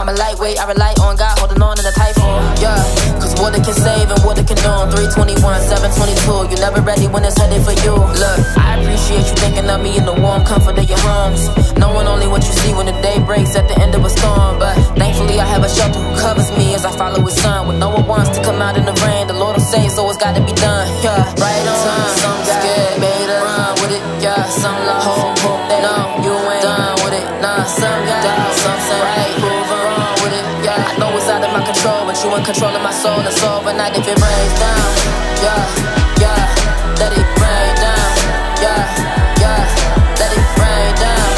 I'm a lightweight, I rely on God, holding on in a typhoon, yeah. Cause water can save and water can doom. Three twenty-one, seven twenty-two, you never ready when it's headed for you. Look, I appreciate you thinking of me in the warm comfort of your homes, knowing only what you see when the day breaks at the end of a storm. But thankfully I have a shelter who covers me as I follow his son. When no one wants to come out in the rain, the Lord will save, so it's gotta be done, yeah. Right on time, some scared, made a run with it, yeah. Some lost, hope, hope they know you ain't done with it, nah. Some got down, some say right, prove wrong with it, yeah. I know it's out of my control, but you in control of my soul. It's overnight if it rains down, yeah, yeah. Let it rain down, yeah, yeah. Let it rain down,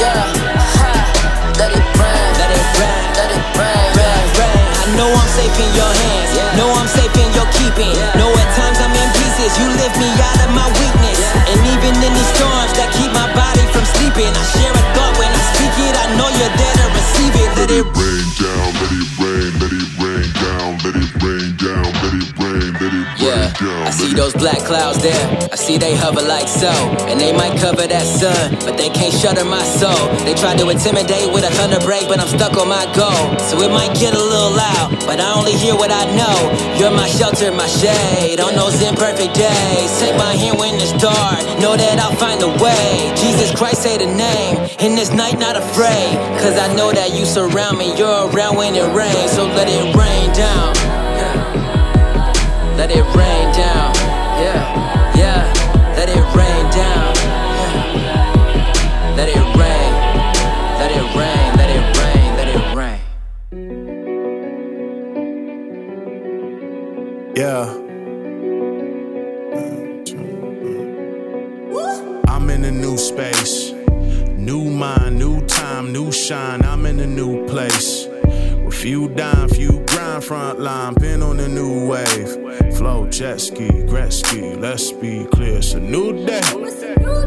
yeah. Let it rain, let it rain, let it rain, rain, rain. I know I'm safe in your hands, yeah. Know I'm safe in your keeping, yeah. Know at times I'm in pieces, you lift me out of my weakness, yeah. And even in these storms that keep my body from sleeping, I share a thought when I speak it, I know you're there to receive it. Let it rain down, let it rain, let it rain down, let it rain down, let it rain, let it rain, yeah. Down. I see those black clouds there, I see they hover like so. And they might cover that sun, but they can't shutter my soul. They try to intimidate with a thunder break, but I'm stuck on my goal. So it might get a little loud, but I only hear what I know. You're my shelter, my shade, on those imperfect days. Take my hand when it's dark, know that I'll find a way. Jesus Christ, say the name, in this night not afraid. Cause I know that you surround me, you're around when it rains. So let it rain down, let it rain down, yeah, yeah. Let it rain down, yeah. Let it rain, let it rain, let it rain, let it rain. Yeah. I'm in a new space, new mind, new time, new shine. I'm in a new place. Few dime, few grind, front line, pin on the new wave. Flow, jet ski, Gretzky, let's be clear, it's a new day.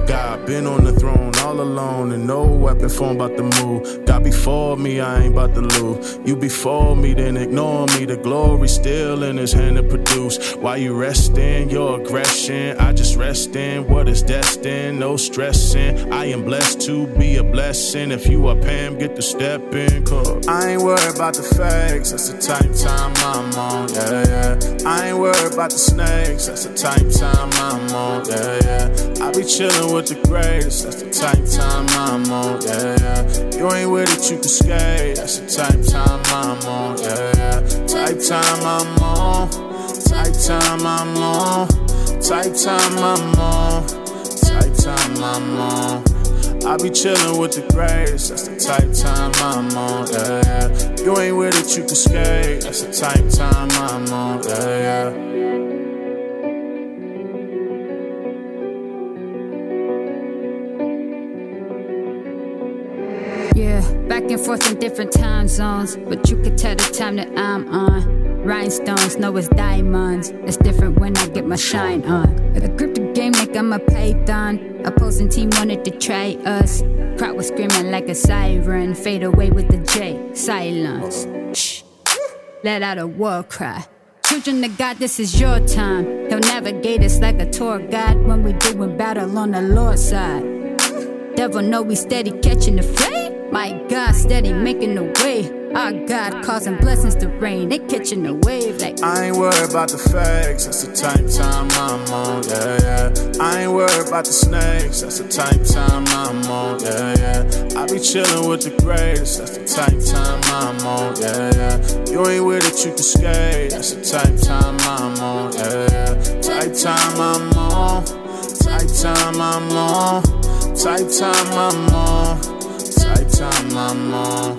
God been on the throne all alone, and no weapon form about to move. God before me, I ain't about to lose. You before me, then ignore me. The glory still in his hand to produce. While you rest in your aggression, I just rest in what is destined. No stressing, I am blessed to be a blessing. If you are Pam, get the step in, cause I ain't worried about the fakes, that's the type time I'm on, yeah, yeah. I ain't worried about the snakes, that's the type time I'm on, yeah, yeah. I be chillin' with the greatest, that's the type time I'm on, yeah, yeah. You ain't with it, you can skate, that's the type time I'm on, yeah, yeah. Type time I'm on, type time I'm on, type time I'm on, type time I'm on. I be chillin' with the greatest, that's the type time I'm on, yeah, yeah. You ain't with it, you can skate, that's the type time I'm on, yeah, yeah. Yeah, back and forth in different time zones, but you can tell the time that I'm on. Rhinestones, no, it's diamonds. It's different when I get my shine on. I grip the game like I'm a python. Opposing team wanted to try us. Crowd was screaming like a siren. Fade away with the J, silence. Shh. Let out a war cry. Children of God, this is your time. He'll navigate us like a tour guide when we doing battle on the Lord's side. Devil know we steady catching the flame. My God, steady making the way. Our God causing blessings to rain. They catching the wave like I ain't worried about the fakes, that's the type time I'm on, yeah, yeah. I ain't worried about the snakes, that's the type time I'm on, yeah, yeah. I be chillin' with the greatest, that's the type time I'm on, yeah, yeah. You ain't with it, you can skate, that's the type time I'm on, yeah, yeah. Type time I'm on, type time I'm on, type time I'm on, type time I'm on.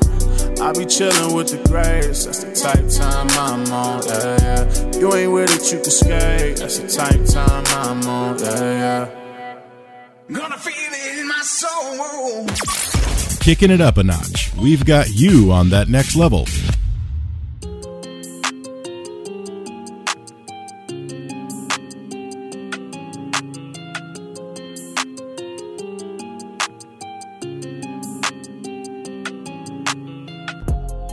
I be chillin' with the greatest, that's the type time I'm on, yeah, yeah. You ain't with it, you can skate, that's the type time I'm on, yeah, yeah. Gonna feel it in my soul. Kicking it up a notch. We've got you on that next level.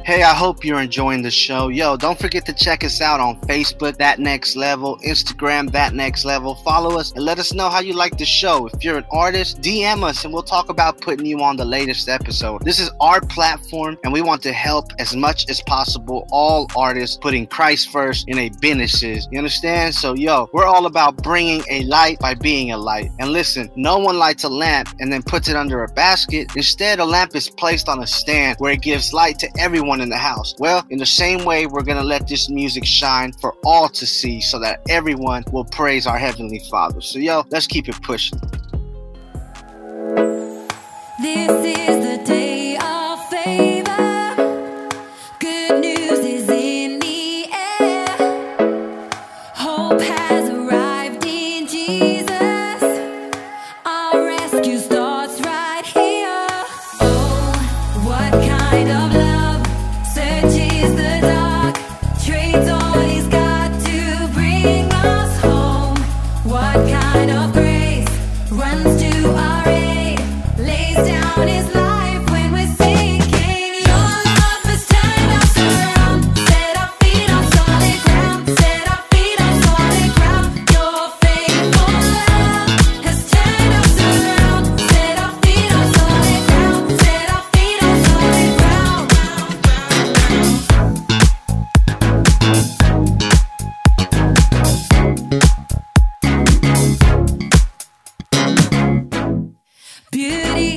Hey, I hope you're enjoying the show. Yo, don't forget to check us out on Facebook, That Next Level, Instagram, That Next Level. Follow us and let us know how you like the show. If you're an artist, D M us and we'll talk about putting you on the latest episode. This is our platform and we want to help as much as possible all artists putting Christ first in their businesses. You understand? So, yo, we're all about bringing a light by being a light. And listen, no one lights a lamp and then puts it under a basket. Instead, a lamp is placed on a stand where it gives light to everyone in the house. Well, in the same way, we're going to let this music shine for all to see so that everyone will praise our Heavenly Father. So, yo, let's keep it pushing. This is the day of favor. Good news is in the air. Hope has arrived in Jesus. Our rescue starts right here. Oh, what kind of love? When we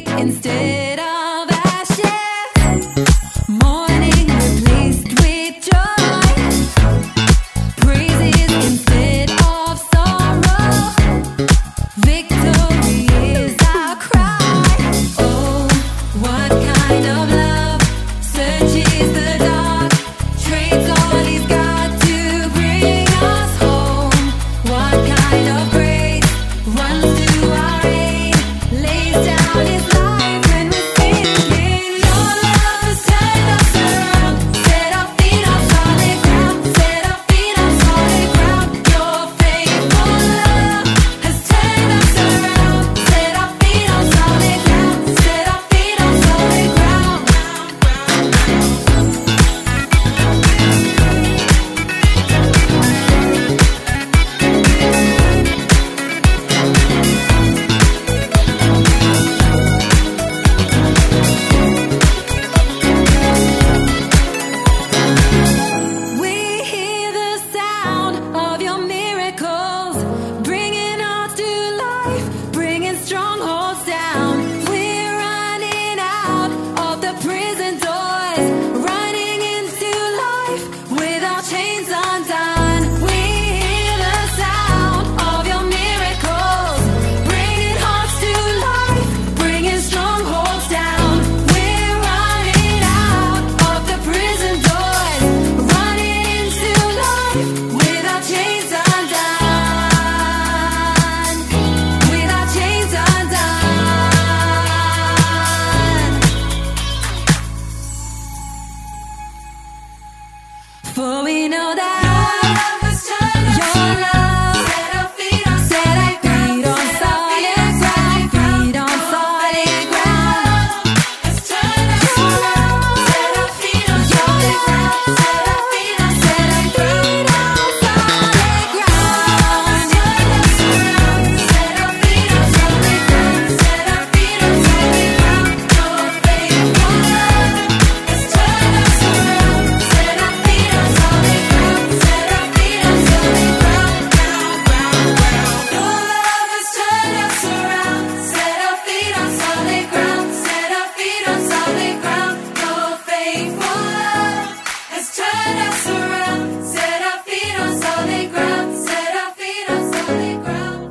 life, bringing strongholds down. We're running out of the prison doors, running into life with our chains undone. We hear the sound of your miracles, bringing hearts to life, bringing strongholds down. We're running out of the prison doors, running into life with our chains undone. For we know that love was turned your love set our feet on solid ground. Feet on solid ground. It's turned your love set our feet on solid ground. Set our feet on solid ground. Set our feet on solid ground. Set our feet on solid ground. No faith, no love. It's turned us around. Set our feet on solid ground. Set our feet on solid ground. Ground, ground, ground. Your love has turned us around. Set our feet on solid ground. Set our feet on solid ground. No faith, no love. It's turned us around. Set our feet on solid ground. Set our feet on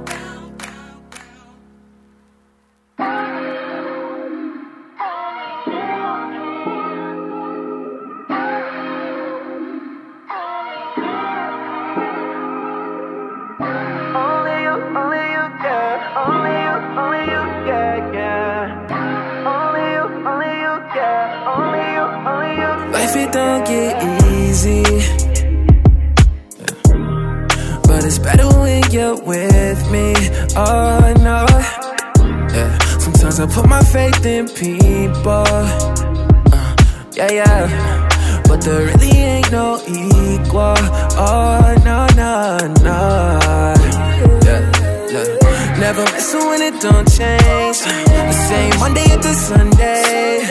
solid ground. Ground, ground, ground. Only you, only you, yeah. Only you, only you, yeah, yeah. Only you, only you, yeah. Only you, only you. Life, it don't get easy, but it's better when you're with me. Oh no, yeah. Sometimes I put my faith in people, uh, yeah, yeah. But there really ain't no equal. Oh no, no, no, yeah, yeah. Never miss it when it don't change. The same Monday at the Sunday.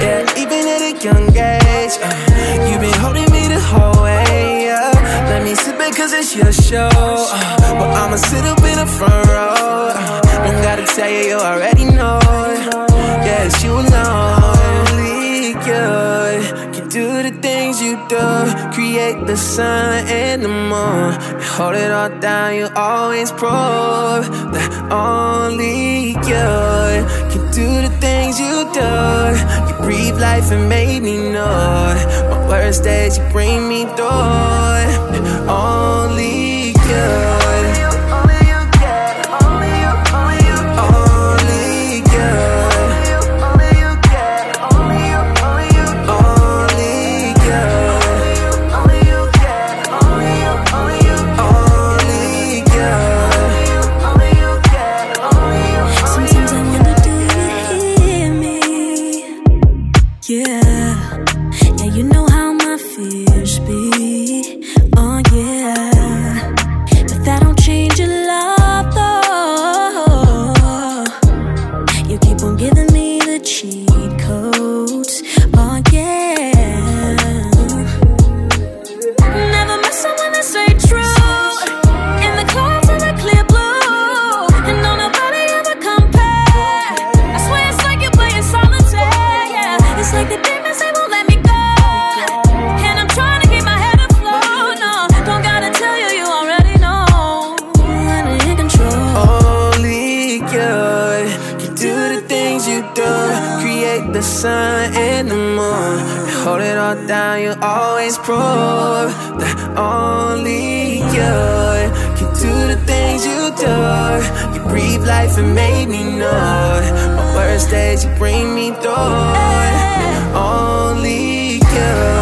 Yeah, even at a young age, uh, you've been holding me the whole way, yeah. Let me sit back cause it's your show, uh, but I'ma sit up in the front row. uh, Don't gotta tell you, you already know it. Yeah, it's you alone. Only you can do the things you do. Create the sun and the moon and hold it all down, you always probe that. Only you can do the things you do. You breathe life and made me know it. My worst days you bring me through it. Only you. Sometimes I wonder, do you hear me? Yeah, yeah, you know how my fears be. Oh yeah, but that don't change your love though. You keep on giving me the cheat codes. Oh yeah. Never miss it when they say true. In the clouds and the clear blue. And no nobody ever compare. I swear it's like you're playing solitaire. Yeah. It's like the demons, they won't let me go. And I'm trying to keep my head afloat. No, don't gotta tell you, you already know. I'm in control. Only you can do the things you do. Create the sun and the moon and hold it all down, you always prove that. Only you can do the things you do. You breathe life and made me know it. My worst days you bring me through it. Only you.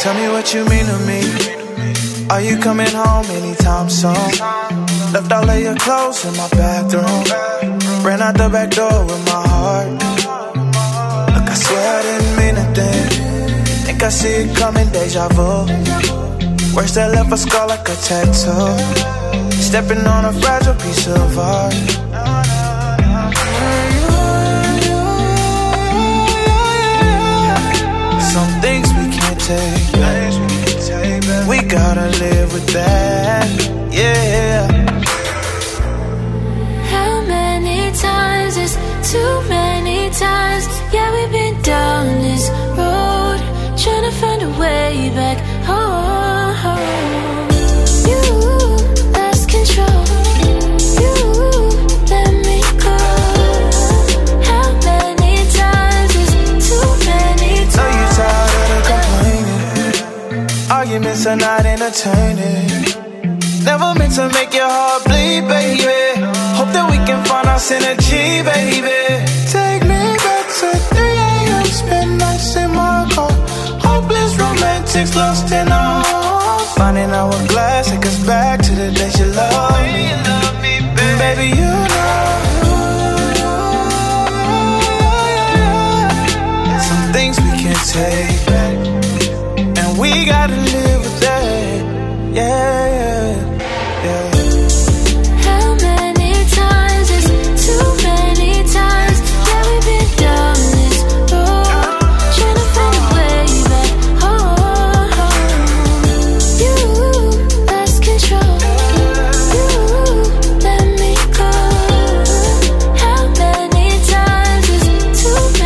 Tell me what you mean to me. Are you coming home anytime soon? Left all of your clothes in my bathroom. Ran out the back door with my heart. Look, I swear I didn't mean a thing. Think I see it coming, deja vu. Words that left a scar like a tattoo. Stepping on a fragile piece of art. Some things we can't take, we gotta live with that, yeah. How many times is too many times? Yeah, we've been down this road, trying to find a way back home. You lost control. Arguments are not entertaining. Never meant to make your heart bleed, baby. Hope that we can find our synergy, baby. Take me back to three a.m. Spend nights in my car. Hopeless romantics lost in all. Finding our glass, take us back to the days you love me. Baby, you know some things we can't take back. We gotta live with that, yeah, yeah, yeah. How many times is too many times? Yeah, we've been down this road, trying to find a way back home. You lost control, you let me go. How many times is too many times? How many too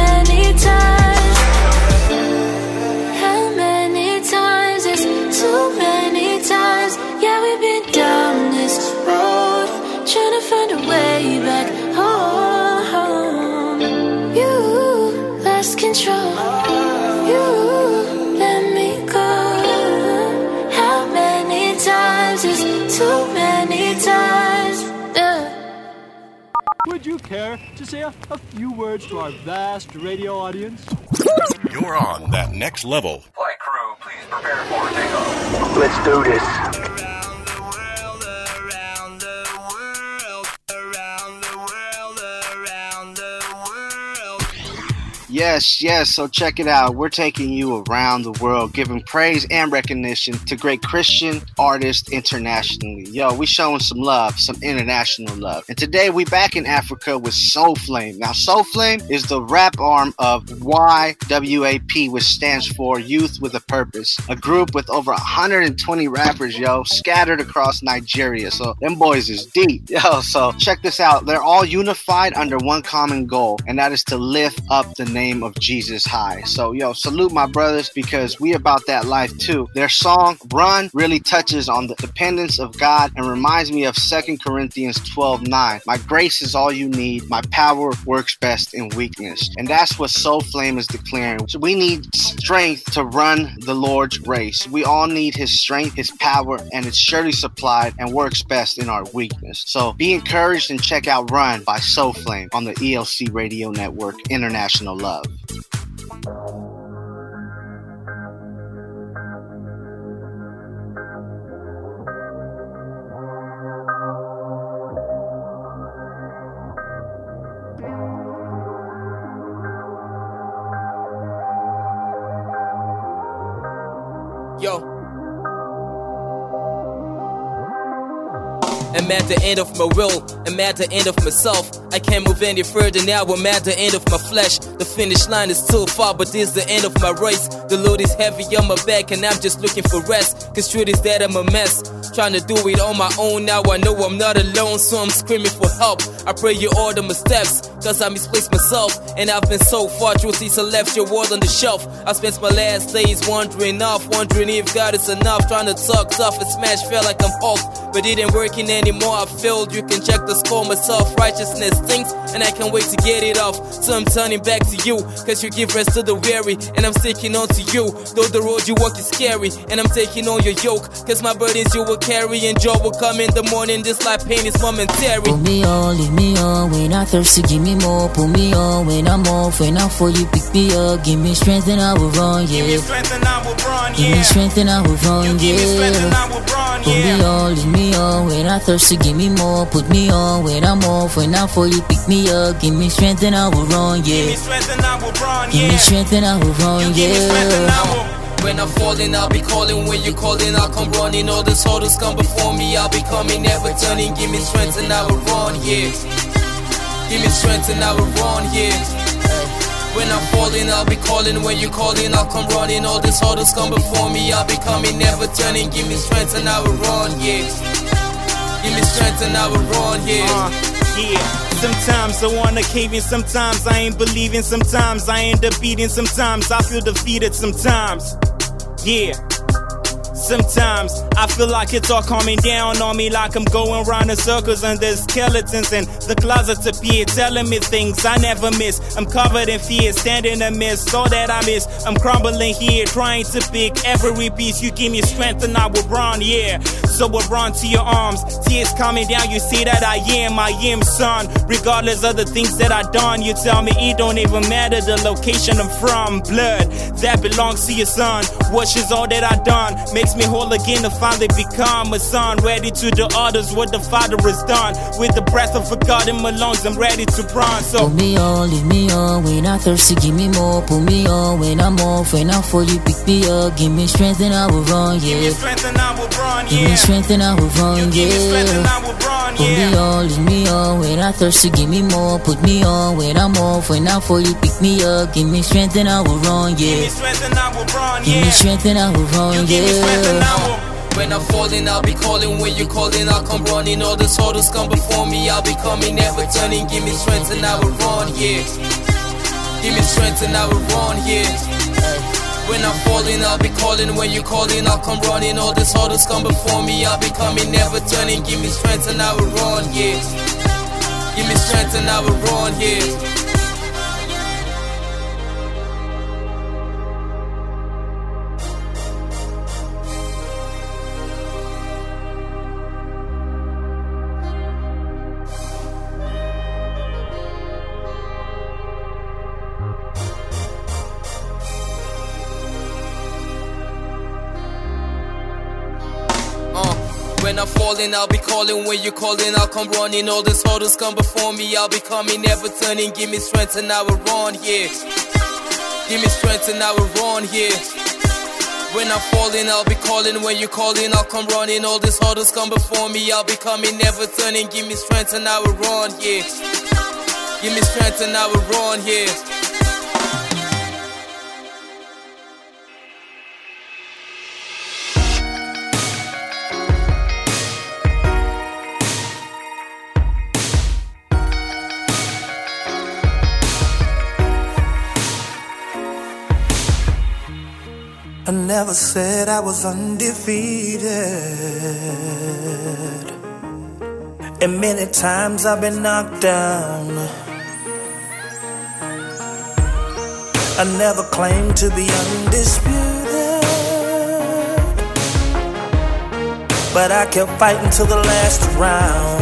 many times, yeah, we've been down this road, trying to find a way back home. You lost control, you let me go. How many times is too many times? Uh. Would you care to say a, a few words to our vast radio audience? You're on that next level. Flight crew, please prepare for takeoff. Let's do this. Around the world, around the world, around the world, around the world. Yes, yes, so check it out. We're taking you around the world, giving praise and recognition to great Christian artists internationally. Yo, we showing some love, some international love. And today we back in Africa with Soul Flame. Now, Soul Flame is the rap arm of Y W A P, which stands for Youth with a Purpose, a group with over one hundred twenty rappers, yo, scattered across Nigeria. So them boys is deep. Yo, so check this out. They're all unified under one common goal, and that is to lift up the name name of Jesus high. So yo, salute my brothers, because we about that life too. Their song Run really touches on the dependence of God and reminds me of Second Corinthians twelve nine. My grace is all you need. My power works best in weakness. And that's what Soul Flame is declaring. So we need strength to run the Lord's race. We all need his strength, his power, and it's surely supplied and works best in our weakness. So be encouraged and check out Run by Soul Flame on the E L C Radio Network International Love. Love. Yo. I'm at the end of my road, I'm at the end of myself. I can't move any further now, I'm at the end of my flesh. The finish line is too far, but this is the end of my race. The load is heavy on my back and I'm just looking for rest. Cause truth is that I'm a mess, trying to do it on my own. Now I know I'm not alone, so I'm screaming for help. I pray you order my steps, cause I misplaced myself. And I've been so far, truth is I left your world on the shelf. I spent my last days wandering off, wondering if God is enough. Trying to talk tough and smash, felt like I'm Hulk, but it didn't work anymore. I failed, you can check the score. Myself, righteousness stinks. and I can't wait to get it off. So I'm turning back to you, cause you give rest to the weary, and I'm sticking on to you. Though the road you walk is scary, and I'm taking on your yoke, cause my burdens you will carry, and joy will come in the morning. This life pain is momentary. Put me on, leave me on, when I'm thirsty give me more. Put me on, when I'm off, when I'm for you pick me up. Give me strength and I will run, yeah. Give me strength and I will run, yeah. Give me strength and I will run, yeah. You give me strength and I will run, yeah. Put me on, leave me on, when I'm thirsty give me more. Put me on, when I'm off, when I'm for you pick me up. Give me strength and I will run, yeah. Give me strength and I will run, yeah. Give me strength and I will run, yeah. When I'm falling, I'll be calling. When you're calling, I'll come running. All the totals come before me. I'll be coming, never turning. Give me strength and I will run, yeah. Give me strength and I will run, yeah. When I'm falling, I'll be calling. When you're calling, I'll come running. All the totals come before me. I'll be coming, never turning. Give me strength and I will run, yeah. Give me strength and I will run, yeah. Uh, yeah. Sometimes I wanna cave in, sometimes I ain't believing, sometimes I end up beating, sometimes I feel defeated, sometimes. Yeah. Sometimes I feel like it's all coming down on me, like I'm going round in circles under skeletons and the closets appear, telling me things I never miss. I'm covered in fear, standing amidst all that I miss. I'm crumbling here, trying to pick every piece. You give me strength and I will run, yeah. So I run to your arms, tears coming down. You see that I am, I am son. Regardless of the things that I done, you tell me it don't even matter the location I'm from. Blood that belongs to your son washes all that I done, makes me me whole again to finally become a son, ready to do others what the father has done. With the breath of God in my lungs, I'm ready to run. So put me on, leave me on, when I'm thirsty give me more. Put me on, when I'm off, when I'm for you pick me up. Give me strength and I will run, yeah. Give me strength and I will run, yeah. Give me strength and I will run, yeah. Give me strength and I will run, yeah. Put me on, leave me on, when I'm thirsty give me more. Put me on, when I'm off, when I'm for you pick me up. Give me strength and I will run, yeah. Give me strength and I will run, yeah. Give me strength and I will run, yeah. When I'm falling, I'll be calling. When you're calling, I'll come running. All the totals come before me. I'll be coming, never turning. Give me strength and I will run, yeah. Give me strength and I will run, yeah. When I'm falling, I'll be calling. When you're calling, I'll come running. All the totals come before me. I'll be coming, never turning. Give me strength and I will run, yeah. Give me strength and I will run, yeah. When I'm falling, I'll be calling. When you're calling, I'll come running. All the totals come before me. I'll be coming, never turning. Give me strength and I will run, yeah. Give me strength and I will run, yeah. When I'm falling, I'll be calling. When you're calling, I'll come running. All the totals come before me. I'll be coming, never turning. Give me strength and I will run, yeah. Give me strength and I will run, yeah. I never said I was undefeated, and many times I've been knocked down. I never claimed to be undisputed, but I kept fighting till the last round.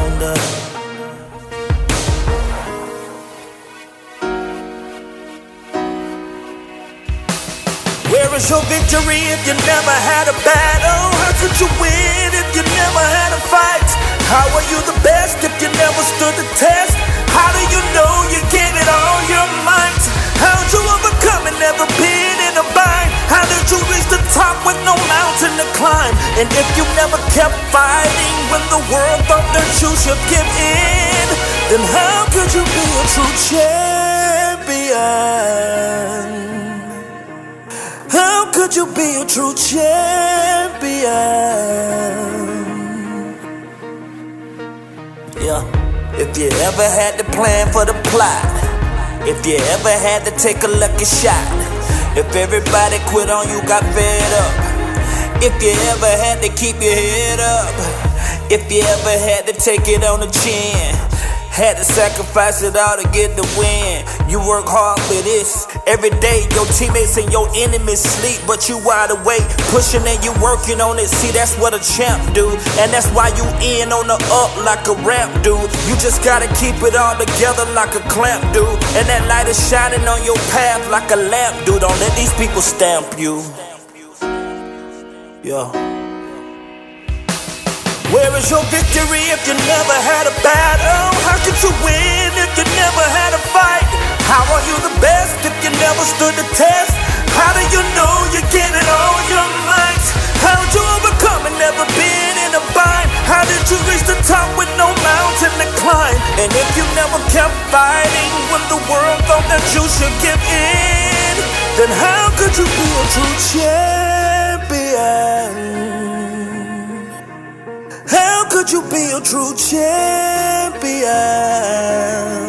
Where is your victory if you never had a battle? How could you win if you never had a fight? How are you the best if you never stood the test? How do you know you gave it all your might? How'd you overcome and never been in a bind? How did you reach the top with no mountain to climb? And if you never kept fighting when the world thought that you should give in, then how could you be a true champion? How could you be a true champion? Yeah. If you ever had to plan for the plot, if you ever had to take a lucky shot, if everybody quit on you, got fed up, if you ever had to keep your head up, if you ever had to take it on the chin, Had to sacrifice it all to get the win. You work hard for this. Every day your teammates and your enemies sleep, but you wide awake, pushing and you working on it. See, that's what a champ do, and that's why you in on the up like a ramp do. You just gotta keep it all together like a clamp do, and that light is shining on your path like a lamp do. Don't let these people stamp you. Yeah. Where is your victory if you never had a battle? How could you win if you never had a fight? How are you the best if you never stood the test? How do you know you get it all your might? How'd you overcome and never been in a bind? How did you reach the top with no mountain to climb? And if you never kept fighting when the world thought that you should give in, then how could you be a true champion? How could you be a true champion?